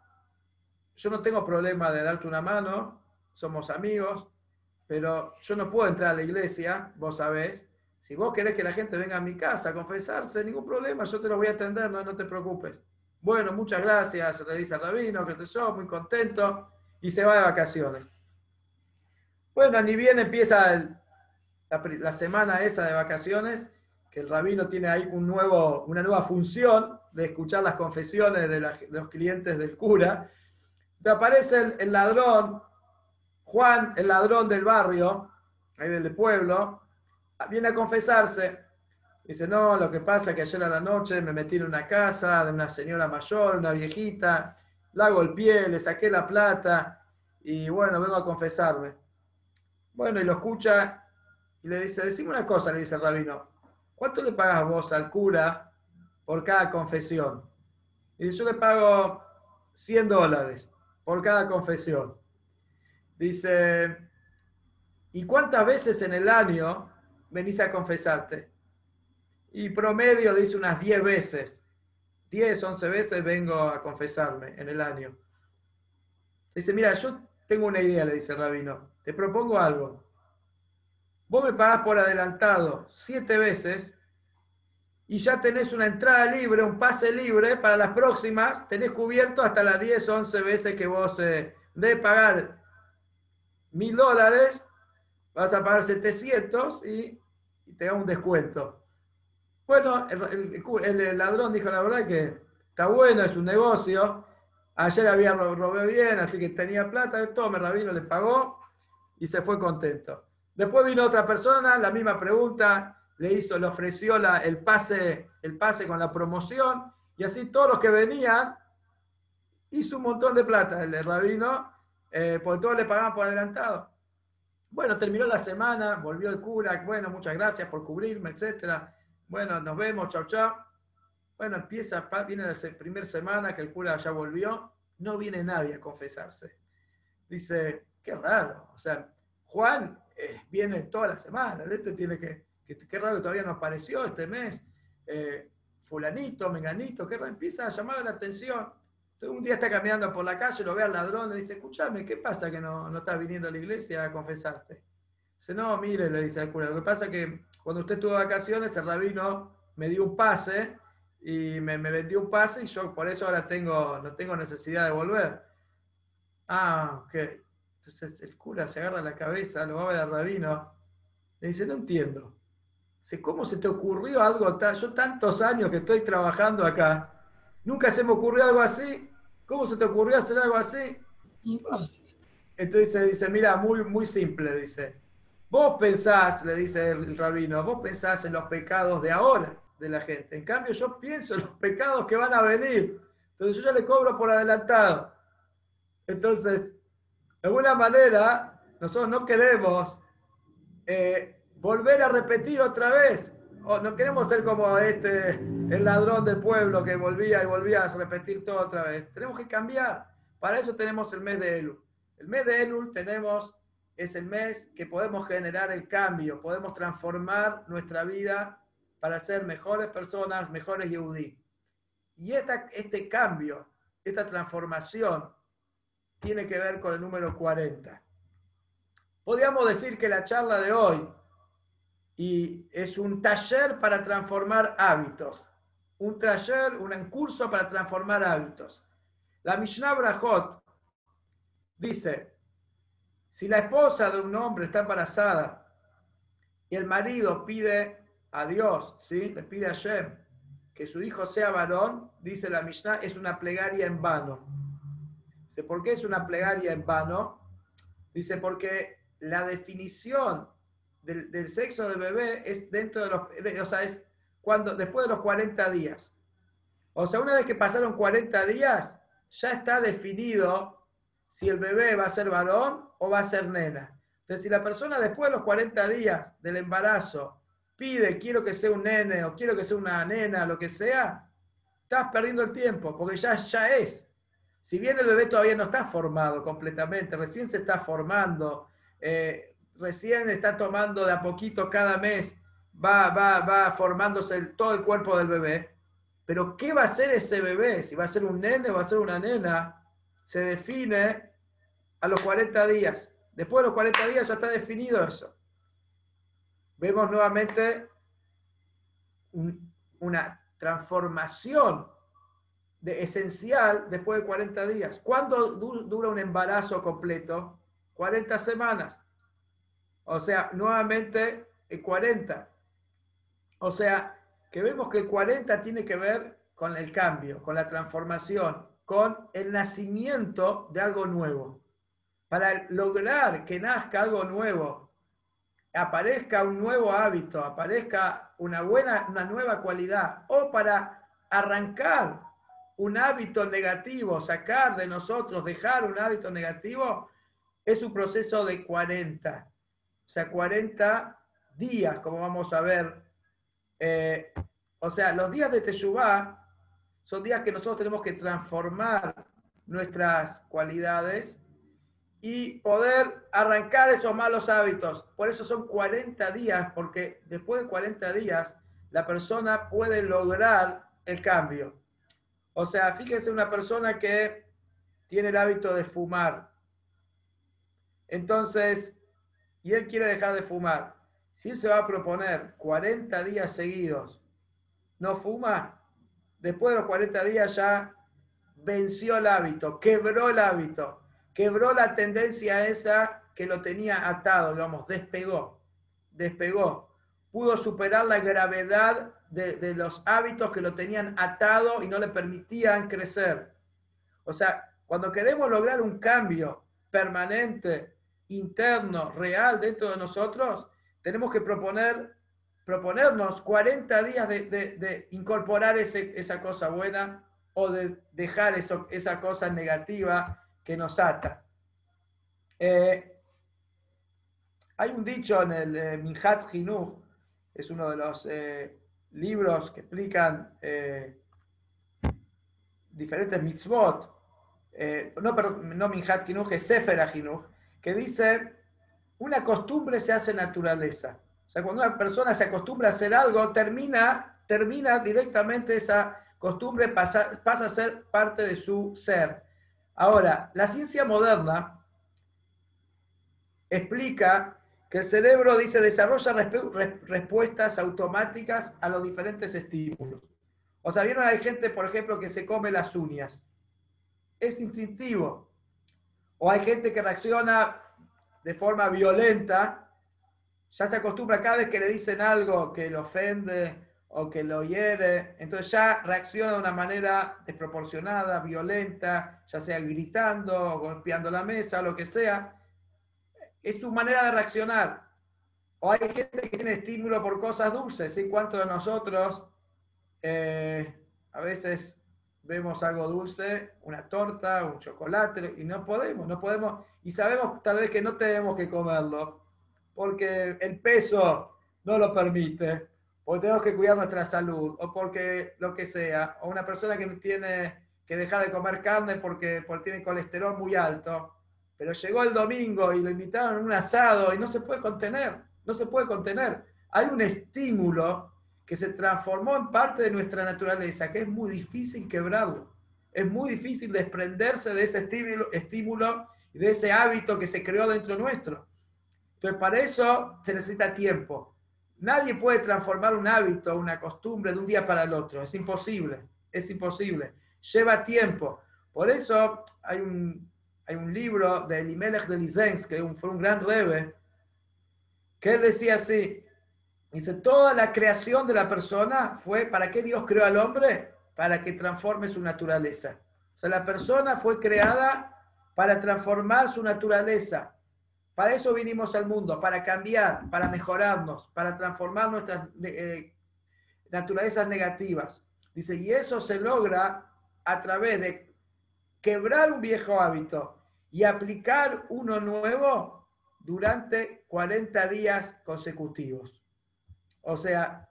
yo no tengo problema de darte una mano, somos amigos, pero yo no puedo entrar a la iglesia, vos sabés. Si vos querés que la gente venga a mi casa a confesarse, ningún problema, yo te lo voy a atender, no, no te preocupes. Bueno, muchas gracias, le dice al rabino, qué sé yo, muy contento, y se va de vacaciones. Bueno, ni bien empieza el, la, la semana esa de vacaciones, que el rabino tiene ahí un nuevo, una nueva función de escuchar las confesiones de, la, de los clientes del cura. Te aparece el, el ladrón, Juan, el ladrón del barrio, ahí del pueblo, viene a confesarse. Dice, no, lo que pasa es que ayer a la noche me metí en una casa de una señora mayor, una viejita, la golpeé, le saqué la plata, y bueno, vengo a confesarme. Bueno, y lo escucha, y le dice, decime una cosa, le dice el rabino, ¿cuánto le pagas vos al cura por cada confesión? Y dice, yo le pago cien dólares por cada confesión. Dice, ¿y cuántas veces en el año venís a confesarte? Y promedio le dice unas diez veces. diez, once veces vengo a confesarme en el año. Dice, mira, yo tengo una idea, le dice el rabino. Te propongo algo. Vos me pagás por adelantado siete veces y ya tenés una entrada libre, un pase libre para las próximas, tenés cubierto hasta las diez, once veces que vos eh, de pagar mil dólares, vas a pagar setecientos y, y te da un descuento. Bueno, el, el, el ladrón dijo, la verdad que está bueno, es un negocio, ayer había robé bien, así que tenía plata, todo me rabino le pagó y se fue contento. Después vino otra persona, la misma pregunta, le hizo, le ofreció la, el, pase, el pase con la promoción, y así todos los que venían, hizo un montón de plata el rabino, eh, porque todos le pagaban por adelantado. Bueno, terminó la semana, volvió el cura, bueno, muchas gracias por cubrirme, etcétera. Bueno, nos vemos, chau, chau. Bueno, empieza, viene la primera semana que el cura ya volvió, no viene nadie a confesarse. Dice, qué raro, o sea, Juan... Eh, viene todas las semanas, este tiene que, que, qué raro que todavía no apareció este mes, eh, fulanito, menganito, qué raro, empieza a llamar la atención. Entonces, un día está caminando por la calle, lo ve al ladrón, le dice, escúchame, ¿qué pasa que no, no estás viniendo a la iglesia a confesarte? Dice, no, mire, le dice al cura, lo que pasa es que cuando usted estuvo de vacaciones, el rabino me dio un pase, y me, me vendió un pase, y yo por eso ahora tengo, no tengo necesidad de volver. Ah, ok. Entonces el cura se agarra la cabeza, lo va a ver al rabino, le dice, no entiendo. Dice, ¿cómo se te ocurrió algo tal? Yo tantos años que estoy trabajando acá, nunca se me ocurrió algo así. ¿Cómo se te ocurrió hacer algo así? Imposible. Entonces dice, mira, muy, muy simple, dice. Vos pensás, le dice el rabino, vos pensás en los pecados de ahora, de la gente. En cambio yo pienso en los pecados que van a venir. Entonces yo ya le cobro por adelantado. Entonces... de alguna manera, nosotros no queremos eh, volver a repetir otra vez, o no queremos ser como este, el ladrón del pueblo que volvía y volvía a repetir todo otra vez. Tenemos que cambiar. Para eso tenemos el mes de Elul. El mes de Elul tenemos, es el mes que podemos generar el cambio, podemos transformar nuestra vida para ser mejores personas, mejores Yehudí. Y esta, este cambio, esta transformación, tiene que ver con el número cuarenta. Podríamos decir que la charla de hoy y es un taller para transformar hábitos. Un taller, un curso para transformar hábitos. La Mishná Brajot dice, si la esposa de un hombre está embarazada y el marido pide a Dios, ¿sí? Le pide a Hashem que su hijo sea varón, dice la Mishná, es una plegaria en vano. ¿Por qué es una plegaria en vano? Dice, porque la definición del, del sexo del bebé es dentro de los, de, o sea, es cuando, después de los cuarenta días. O sea, una vez que pasaron cuarenta días, ya está definido si el bebé va a ser varón o va a ser nena. Entonces, si la persona después de los cuarenta días del embarazo pide, quiero que sea un nene o quiero que sea una nena, lo que sea, estás perdiendo el tiempo, porque ya, ya es. Si bien el bebé todavía no está formado completamente, recién se está formando, eh, recién está tomando de a poquito cada mes, va, va, va formándose el, todo el cuerpo del bebé, pero ¿qué va a ser ese bebé? Si va a ser un nene o va a ser una nena, se define a los cuarenta días. Después de los cuarenta días ya está definido eso. Vemos nuevamente un, una transformación De esencial después de cuarenta días. ¿Cuánto du dura un embarazo completo? cuarenta semanas. O sea, nuevamente el cuarenta. O sea, que vemos que el cuarenta tiene que ver con el cambio, con la transformación, con el nacimiento de algo nuevo. Para lograr que nazca algo nuevo, aparezca un nuevo hábito, aparezca una buena, una nueva cualidad, o para arrancar un hábito negativo, sacar de nosotros, dejar un hábito negativo, es un proceso de cuarenta. O sea, cuarenta días, como vamos a ver. Eh, o sea, los días de Teshuvá son días que nosotros tenemos que transformar nuestras cualidades y poder arrancar esos malos hábitos. Por eso son cuarenta días, porque después de cuarenta días la persona puede lograr el cambio. O sea, fíjense, una persona que tiene el hábito de fumar, entonces, y él quiere dejar de fumar, si él se va a proponer cuarenta días seguidos, no fuma, después de los cuarenta días ya venció el hábito, quebró el hábito, quebró la tendencia esa que lo tenía atado, digamos, despegó, despegó, pudo superar la gravedad de, de los hábitos que lo tenían atado y no le permitían crecer. O sea, cuando queremos lograr un cambio permanente, interno, real dentro de nosotros, tenemos que proponer, proponernos cuarenta días de, de, de incorporar ese, esa cosa buena o de dejar eso, esa cosa negativa que nos ata. Eh, hay un dicho en el eh, Minhat Jinuj, es uno de los eh, libros que explican eh, diferentes mitzvot, eh, no, perdón, no Minhat Jinuj, es Sefer HaJinuj, que dice: una costumbre se hace naturaleza. O sea, cuando una persona se acostumbra a hacer algo, termina, termina directamente esa costumbre, pasa, pasa a ser parte de su ser. Ahora, la ciencia moderna explica que el cerebro, dice, desarrolla respuestas automáticas a los diferentes estímulos. O sea, vieron, hay gente, por ejemplo, que se come las uñas. Es instintivo. O hay gente que reacciona de forma violenta, ya se acostumbra cada vez que le dicen algo que lo ofende o que lo hiere, entonces ya reacciona de una manera desproporcionada, violenta, ya sea gritando, o golpeando la mesa, lo que sea. Es su manera de reaccionar. O hay gente que tiene estímulo por cosas dulces, en cuanto a nosotros eh, a veces vemos algo dulce, una torta, un chocolate, y no podemos, no podemos, y sabemos tal vez que no tenemos que comerlo, porque el peso no lo permite, o tenemos que cuidar nuestra salud, o porque lo que sea, o una persona que tiene que dejar de comer carne porque, porque tiene colesterol muy alto, pero llegó el domingo y lo invitaron a un asado y no se puede contener, no se puede contener. Hay un estímulo que se transformó en parte de nuestra naturaleza, que es muy difícil quebrarlo, es muy difícil desprenderse de ese estímulo, estímulo y de ese hábito que se creó dentro nuestro. Entonces, para eso se necesita tiempo. Nadie puede transformar un hábito, una costumbre de un día para el otro. Es imposible, es imposible. Lleva tiempo. Por eso hay un, hay un libro de Elimelech de Lizensk, que fue un gran Rebbe, que él decía así, dice, toda la creación de la persona fue, ¿para qué Dios creó al hombre? Para que transforme su naturaleza. O sea, la persona fue creada para transformar su naturaleza. Para eso vinimos al mundo, para cambiar, para mejorarnos, para transformar nuestras eh, naturalezas negativas. Dice, y eso se logra a través de quebrar un viejo hábito y aplicar uno nuevo durante cuarenta días consecutivos. O sea,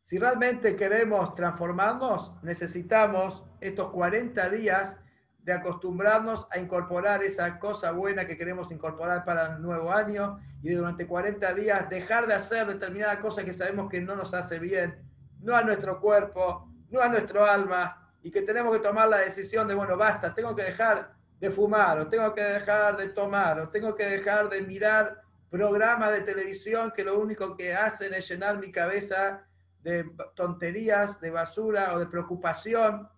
si realmente queremos transformarnos, necesitamos estos cuarenta días de acostumbrarnos a incorporar esa cosa buena que queremos incorporar para el nuevo año, y durante cuarenta días dejar de hacer determinada cosa que sabemos que no nos hace bien, no a nuestro cuerpo, no a nuestro alma, y que tenemos que tomar la decisión de, bueno, basta, tengo que dejar de fumar, o tengo que dejar de tomar, o tengo que dejar de mirar programas de televisión que lo único que hacen es llenar mi cabeza de tonterías, de basura o de preocupación.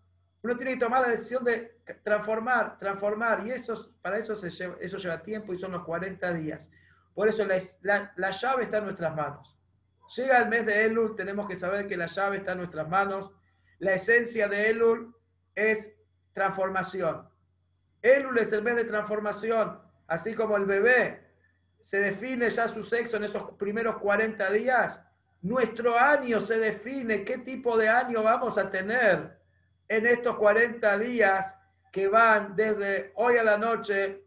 Uno tiene que tomar la decisión de transformar, transformar, y eso, para eso, se lleva, eso lleva tiempo y son los cuarenta días. Por eso la, la, la llave está en nuestras manos. Llega el mes de Elul, tenemos que saber que la llave está en nuestras manos. La esencia de Elul es transformación. Elul es el mes de transformación, así como el bebé se define ya su sexo en esos primeros cuarenta días. Nuestro año se define, qué tipo de año vamos a tener en estos cuarenta días que van desde hoy a la noche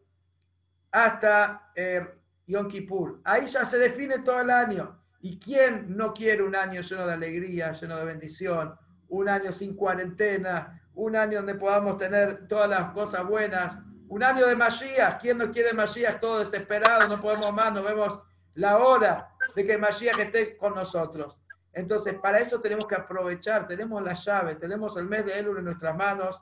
hasta eh, Yom Kippur. Ahí ya se define todo el año. ¿Y quién no quiere un año lleno de alegría, lleno de bendición, un año sin cuarentena, un año donde podamos tener todas las cosas buenas, un año de Mashiach? ¿Quién no quiere Mashiach? Todo desesperado, no podemos más, no vemos la hora de que Mashiach esté con nosotros. Entonces, para eso tenemos que aprovechar, tenemos la llave, tenemos el mes de Elul en nuestras manos.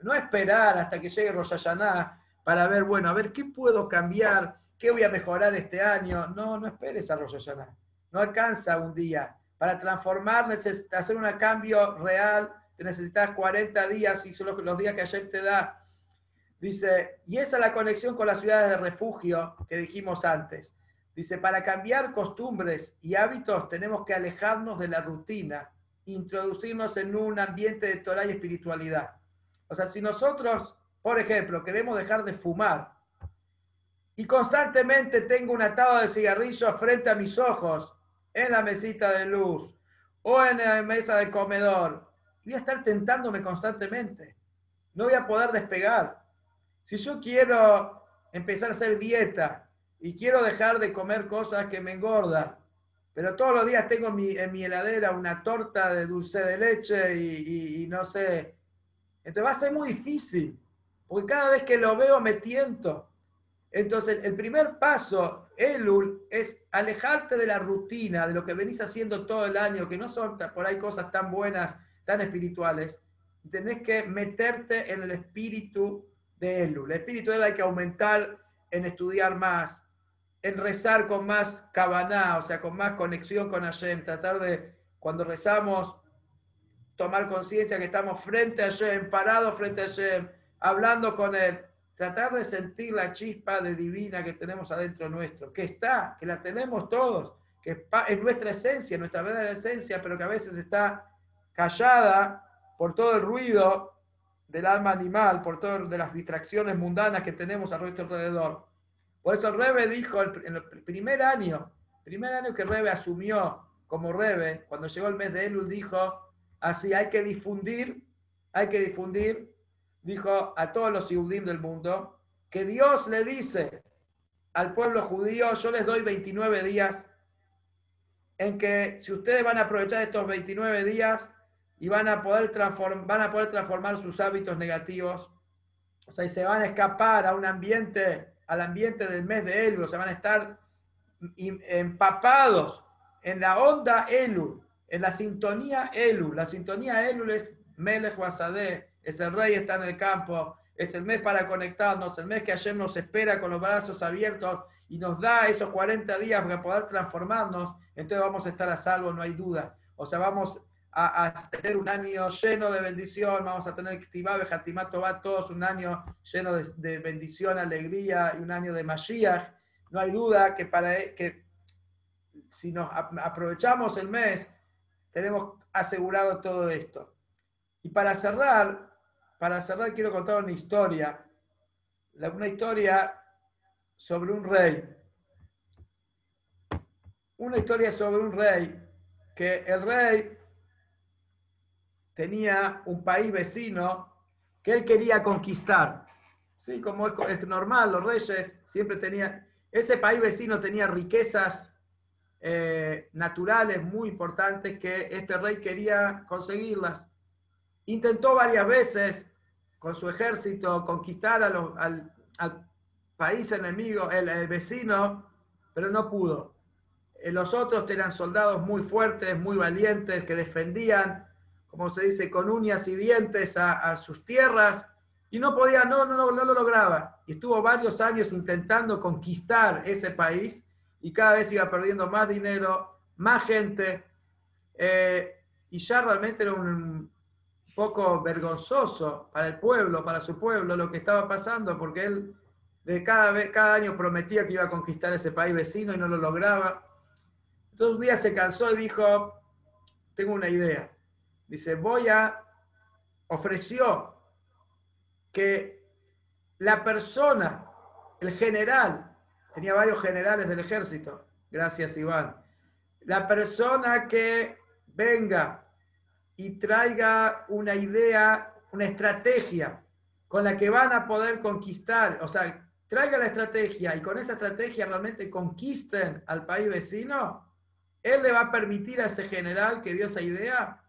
No esperar hasta que llegue Rosh Hashaná para ver, bueno, a ver, ¿qué puedo cambiar? ¿Qué voy a mejorar este año? No, no esperes a Rosh Hashaná. No alcanza un día. Para transformar, necesitas hacer un cambio real, te necesitas cuarenta días, y son los, los días que Hashem te da. Dice, y esa es la conexión con las ciudades de refugio que dijimos antes. Dice, para cambiar costumbres y hábitos tenemos que alejarnos de la rutina, introducirnos en un ambiente de Torah y espiritualidad. O sea, si nosotros, por ejemplo, queremos dejar de fumar y constantemente tengo una taba de cigarrillos frente a mis ojos, en la mesita de luz o en la mesa del comedor, voy a estar tentándome constantemente. No voy a poder despegar. Si yo quiero empezar a hacer dieta y quiero dejar de comer cosas que me engordan, pero todos los días tengo en mi, en mi heladera una torta de dulce de leche y, y, y no sé... Entonces va a ser muy difícil, porque cada vez que lo veo me tiento. Entonces el primer paso, Elul, es alejarte de la rutina, de lo que venís haciendo todo el año, que no son por ahí cosas tan buenas, tan espirituales. Tenés que meterte en el espíritu de Elul. El espíritu de Elul hay que aumentar en estudiar más, en rezar con más kavaná, o sea, con más conexión con Hashem, tratar de, cuando rezamos, tomar conciencia que estamos frente a Hashem, parados frente a Hashem, hablando con Él, tratar de sentir la chispa de divina que tenemos adentro nuestro, que está, que la tenemos todos, que es nuestra esencia, nuestra verdadera esencia, pero que a veces está callada por todo el ruido del alma animal, por todas las distracciones mundanas que tenemos a nuestro alrededor. Por eso Rebbe dijo, en el primer año, primer año que Rebbe asumió como Rebbe, cuando llegó el mes de Elul, dijo... Así, hay que difundir, hay que difundir, dijo a todos los Yehudim del mundo, que Dios le dice al pueblo judío, yo les doy veintinueve días, en que si ustedes van a aprovechar estos veintinueve días y van a poder, transform, van a poder transformar sus hábitos negativos, o sea, y se van a escapar a un ambiente, al ambiente del mes de Elul, o sea, van a estar empapados en la onda Elul, en la sintonía Elul. La sintonía Elul es Melech Wasadeh, es el rey está en el campo, es el mes para conectarnos, el mes que Hashem nos espera con los brazos abiertos y nos da esos cuarenta días para poder transformarnos, entonces vamos a estar a salvo, no hay duda. O sea, vamos a, a tener un año lleno de bendición, vamos a tener Ktivá Bejatimá Tová, todos un año lleno de, de bendición, alegría, y un año de Mashiach. No hay duda que, para, que si nos aprovechamos el mes, tenemos asegurado todo esto. Y para cerrar, para cerrar quiero contar una historia, una historia sobre un rey. Una historia sobre un rey, que el rey tenía un país vecino que él quería conquistar. Sí, como es normal, los reyes siempre tenían... Ese país vecino tenía riquezas Eh, naturales muy importantes que este rey quería conseguirlas. Intentó varias veces con su ejército conquistar a los, al, al país enemigo, el, el vecino, pero no pudo. Eh, los otros eran soldados muy fuertes, muy valientes, que defendían, como se dice, con uñas y dientes a, a sus tierras, y no podía, no, no, no, no lo lograba. Y estuvo varios años intentando conquistar ese país, y cada vez iba perdiendo más dinero, más gente, eh, y ya realmente era un poco vergonzoso para el pueblo, para su pueblo, lo que estaba pasando, porque él de cada, vez, cada año prometía que iba a conquistar ese país vecino y no lo lograba. Entonces un día se cansó y dijo, tengo una idea. Dice, voy a... ofreció que la persona, el general... Tenía varios generales del ejército, gracias Siván. La persona que venga y traiga una idea, una estrategia con la que van a poder conquistar, o sea, traiga la estrategia y con esa estrategia realmente conquisten al país vecino, Él le va a permitir a ese general que dio esa idea,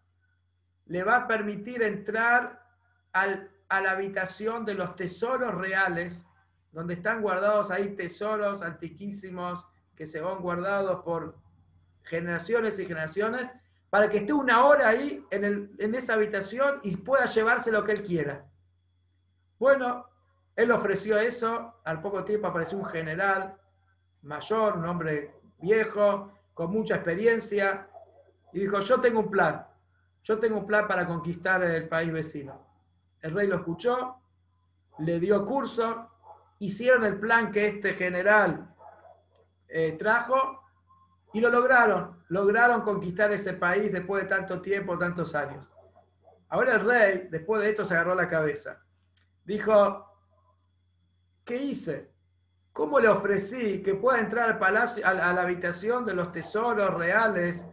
le va a permitir entrar al, a la habitación de los tesoros reales, donde están guardados ahí tesoros antiquísimos que se van guardados por generaciones y generaciones, para que esté una hora ahí en, el, en esa habitación y pueda llevarse lo que él quiera. Bueno, él ofreció eso, al poco tiempo apareció un general mayor, un hombre viejo, con mucha experiencia, y dijo, yo tengo un plan, yo tengo un plan para conquistar el país vecino. El rey lo escuchó, le dio curso, hicieron el plan que este general eh, trajo, y lo lograron, lograron conquistar ese país después de tanto tiempo, tantos años. Ahora el rey, después de esto, se agarró la cabeza. Dijo, ¿qué hice? ¿Cómo le ofrecí que pueda entrar al palacio, a la habitación de los tesoros reales?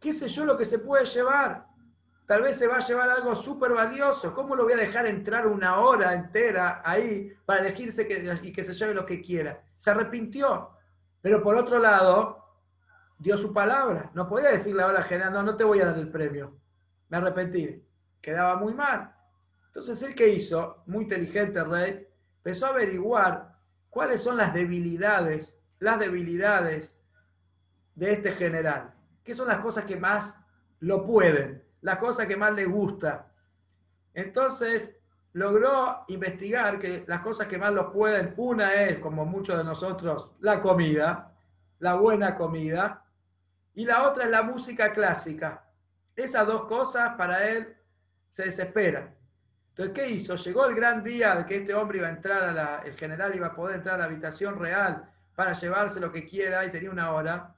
¿Qué sé yo lo que se puede llevar? Tal vez se va a llevar algo súper valioso. ¿Cómo lo voy a dejar entrar una hora entera ahí para elegirse que, y que se lleve lo que quiera? Se arrepintió. Pero por otro lado, dio su palabra. No podía decirle ahora al general, no, no te voy a dar el premio. Me arrepentí. Quedaba muy mal. Entonces, él que hizo, muy inteligente el rey, empezó a averiguar cuáles son las debilidades, las debilidades de este general. ¿Qué son las cosas que más lo pueden? Las cosas que más le gusta. Entonces, logró investigar que las cosas que más lo pueden, una es, como muchos de nosotros, la comida, la buena comida, y la otra es la música clásica. Esas dos cosas para él se desesperan. Entonces, ¿qué hizo? Llegó el gran día de que este hombre iba a entrar, a la, el general iba a poder entrar a la habitación real para llevarse lo que quiera y tenía una hora.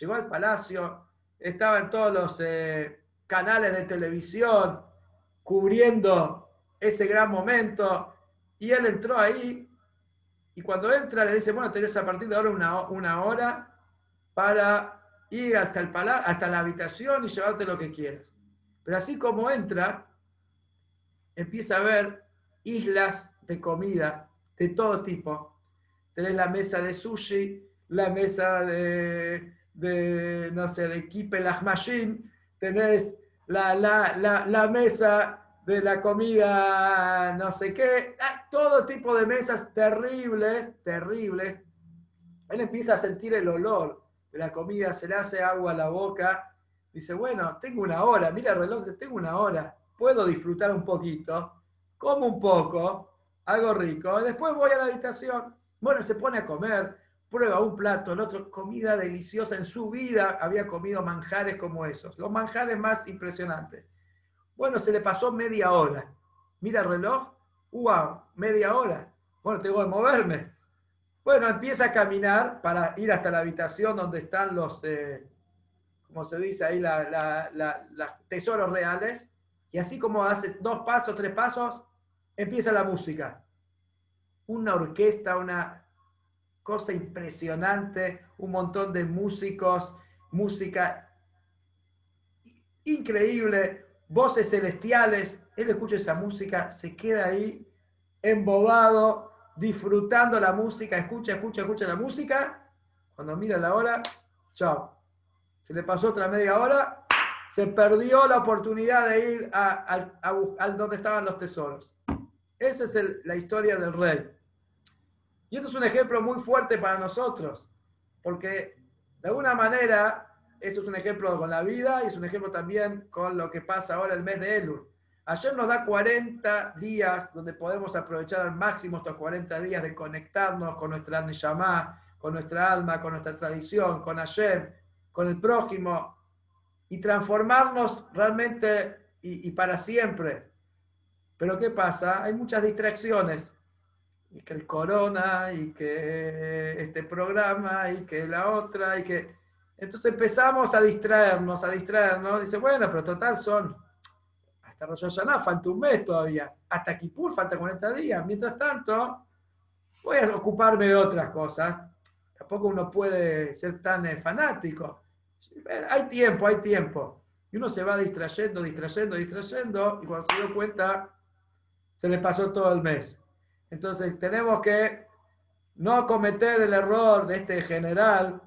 Llegó al palacio, estaba en todos los eh, canales de televisión cubriendo ese gran momento y él entró ahí y cuando entra le dice, bueno, tenés a partir de ahora una, una hora para ir hasta, el pala- hasta la habitación y llevarte lo que quieras. Pero así como entra, empieza a ver islas de comida de todo tipo. Tenés la mesa de sushi, la mesa de, de no sé, de kipe lahmachin, tenés la, la, la, la mesa de la comida no sé qué, ah, todo tipo de mesas terribles, terribles. Él empieza a sentir el olor de la comida, se le hace agua a la boca, dice, bueno, tengo una hora, mira el reloj, tengo una hora. Puedo disfrutar un poquito, como un poco, algo rico, después voy a la habitación. Bueno, se pone a comer, prueba un plato, el otro, comida deliciosa. En su vida había comido manjares como esos, los manjares más impresionantes. Bueno, se le pasó media hora. Mira el reloj, wow, media hora. Bueno, tengo que moverme. Bueno, empieza a caminar para ir hasta la habitación donde están los, eh, como se dice ahí, la, la, la, las tesoros reales. Y así como hace dos pasos, tres pasos, empieza la música. Una orquesta, una cosa impresionante, un montón de músicos, música increíble, voces celestiales. Él escucha esa música, se queda ahí embobado, disfrutando la música, escucha, escucha, escucha la música. Cuando mira la hora, chao. Se le pasó otra media hora. Se perdió la oportunidad de ir a, a, a, a donde estaban los tesoros. Esa es el, la historia del rey. Y esto es un ejemplo muy fuerte para nosotros, porque de alguna manera, eso es un ejemplo con la vida y es un ejemplo también con lo que pasa ahora el mes de Elul. Ayer nos da cuarenta días donde podemos aprovechar al máximo estos cuarenta días de conectarnos con nuestra Neshama, con nuestra alma, con nuestra tradición, con Hashem, con el prójimo, y transformarnos realmente y, y para siempre. Pero ¿qué pasa? Hay muchas distracciones. Y que el corona, y que este programa, y que la otra, y que... Entonces empezamos a distraernos, a distraernos. Dice, bueno, pero total son... Hasta Rosh Hashaná falta un mes todavía. Hasta Kippur falta cuarenta días. Mientras tanto, voy a ocuparme de otras cosas. Tampoco uno puede ser tan eh, fanático. Hay tiempo, hay tiempo. Y uno se va distrayendo, distrayendo, distrayendo, y cuando se dio cuenta, se le pasó todo el mes. Entonces tenemos que no cometer el error de este general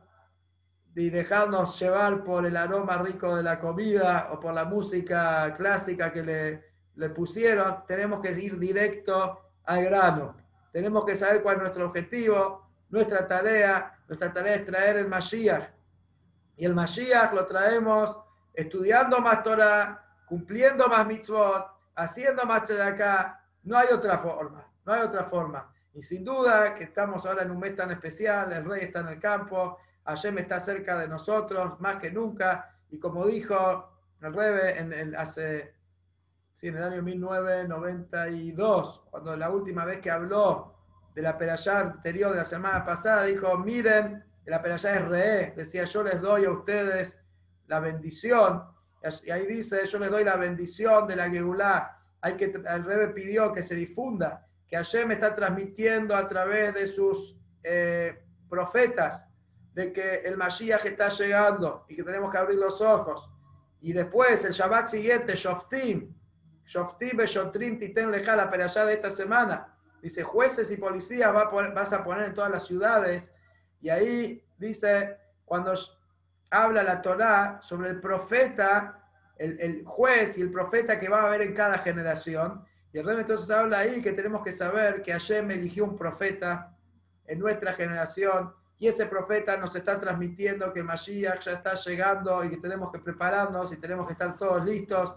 y dejarnos llevar por el aroma rico de la comida o por la música clásica que le, le pusieron, tenemos que ir directo al grano. Tenemos que saber cuál es nuestro objetivo, nuestra tarea. Nuestra tarea es traer el Mashiach. Y el Mashiach lo traemos estudiando más Torah, cumpliendo más Mitzvot, haciendo más Tzedakah. No hay otra forma, no hay otra forma. Y sin duda que estamos ahora en un mes tan especial, el Rey está en el campo, Hashem está cerca de nosotros, más que nunca, y como dijo el Rebbe en el, hace, sí, en el año mil novecientos noventa y dos, cuando la última vez que habló de la Parashá anterior de la semana pasada, dijo, miren, la Parashá es Re'é, decía, yo les doy a ustedes la bendición, y ahí dice, yo les doy la bendición de la Geulá. Hay que, el Rebbe pidió que se difunda, que Hashem está transmitiendo a través de sus eh, profetas, de que el Mashiach está llegando y que tenemos que abrir los ojos. Y después, el Shabbat siguiente, Shoftim, Shoftim be Shotrim titen lejá, la Parashá de esta semana, dice, jueces y policías vas a poner en todas las ciudades, y ahí dice, cuando habla la Torá sobre el profeta, El, el juez y el profeta que va a haber en cada generación. Y el Rebbe entonces habla ahí que tenemos que saber que Hashem eligió un profeta en nuestra generación y ese profeta nos está transmitiendo que el Mashiach ya está llegando y que tenemos que prepararnos y tenemos que estar todos listos.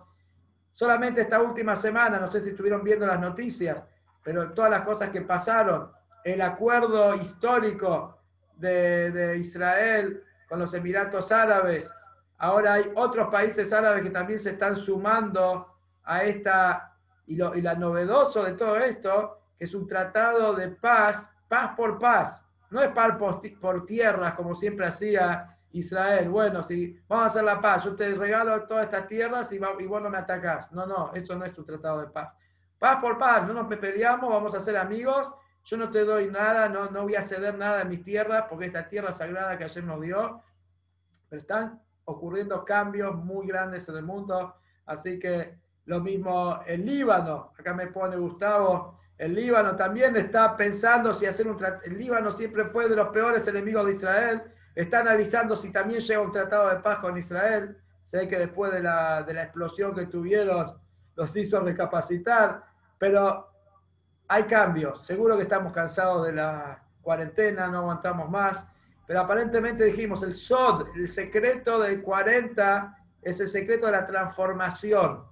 Solamente esta última semana, no sé si estuvieron viendo las noticias, pero todas las cosas que pasaron, el acuerdo histórico de, de Israel con los Emiratos Árabes. Ahora hay otros países árabes que también se están sumando a esta, y lo, y lo novedoso de todo esto, que es un tratado de paz, paz por paz. No es paz por, por tierras, como siempre hacía Israel. Bueno, si vamos a hacer la paz, yo te regalo todas estas tierras y, va, y vos no me atacás. No, no, eso no es un tratado de paz. Paz por paz, no nos peleamos, vamos a ser amigos, yo no te doy nada, no, no voy a ceder nada de mis tierras, porque esta tierra sagrada que ayer nos dio, pero están ocurriendo cambios muy grandes en el mundo, así que lo mismo el Líbano, acá me pone Gustavo, el Líbano también está pensando si hacer un tratado, el Líbano siempre fue de los peores enemigos de Israel, está analizando si también llega un tratado de paz con Israel, sé que después de la, de la explosión que tuvieron los hizo recapacitar, pero hay cambios, seguro que estamos cansados de la cuarentena, no aguantamos más, pero aparentemente dijimos, el Sod, el secreto del cuarenta, es el secreto de la transformación.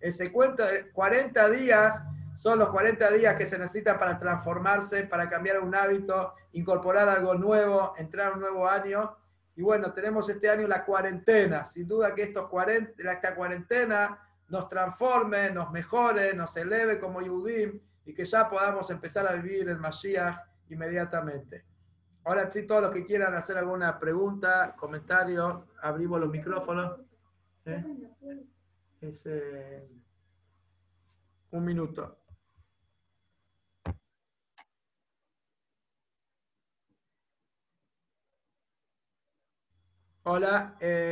El secreto de cuarenta días son los cuarenta días que se necesitan para transformarse, para cambiar un hábito, incorporar algo nuevo, entrar a un nuevo año. Y bueno, tenemos este año la cuarentena. Sin duda que estos cuarenta, esta cuarentena nos transforme, nos mejore, nos eleve como Yehudí, y que ya podamos empezar a vivir el Mashiach inmediatamente. Ahora sí, todos los que quieran hacer alguna pregunta, comentario, abrimos los micrófonos. ¿Eh? Es, eh, un minuto. Hola. Eh.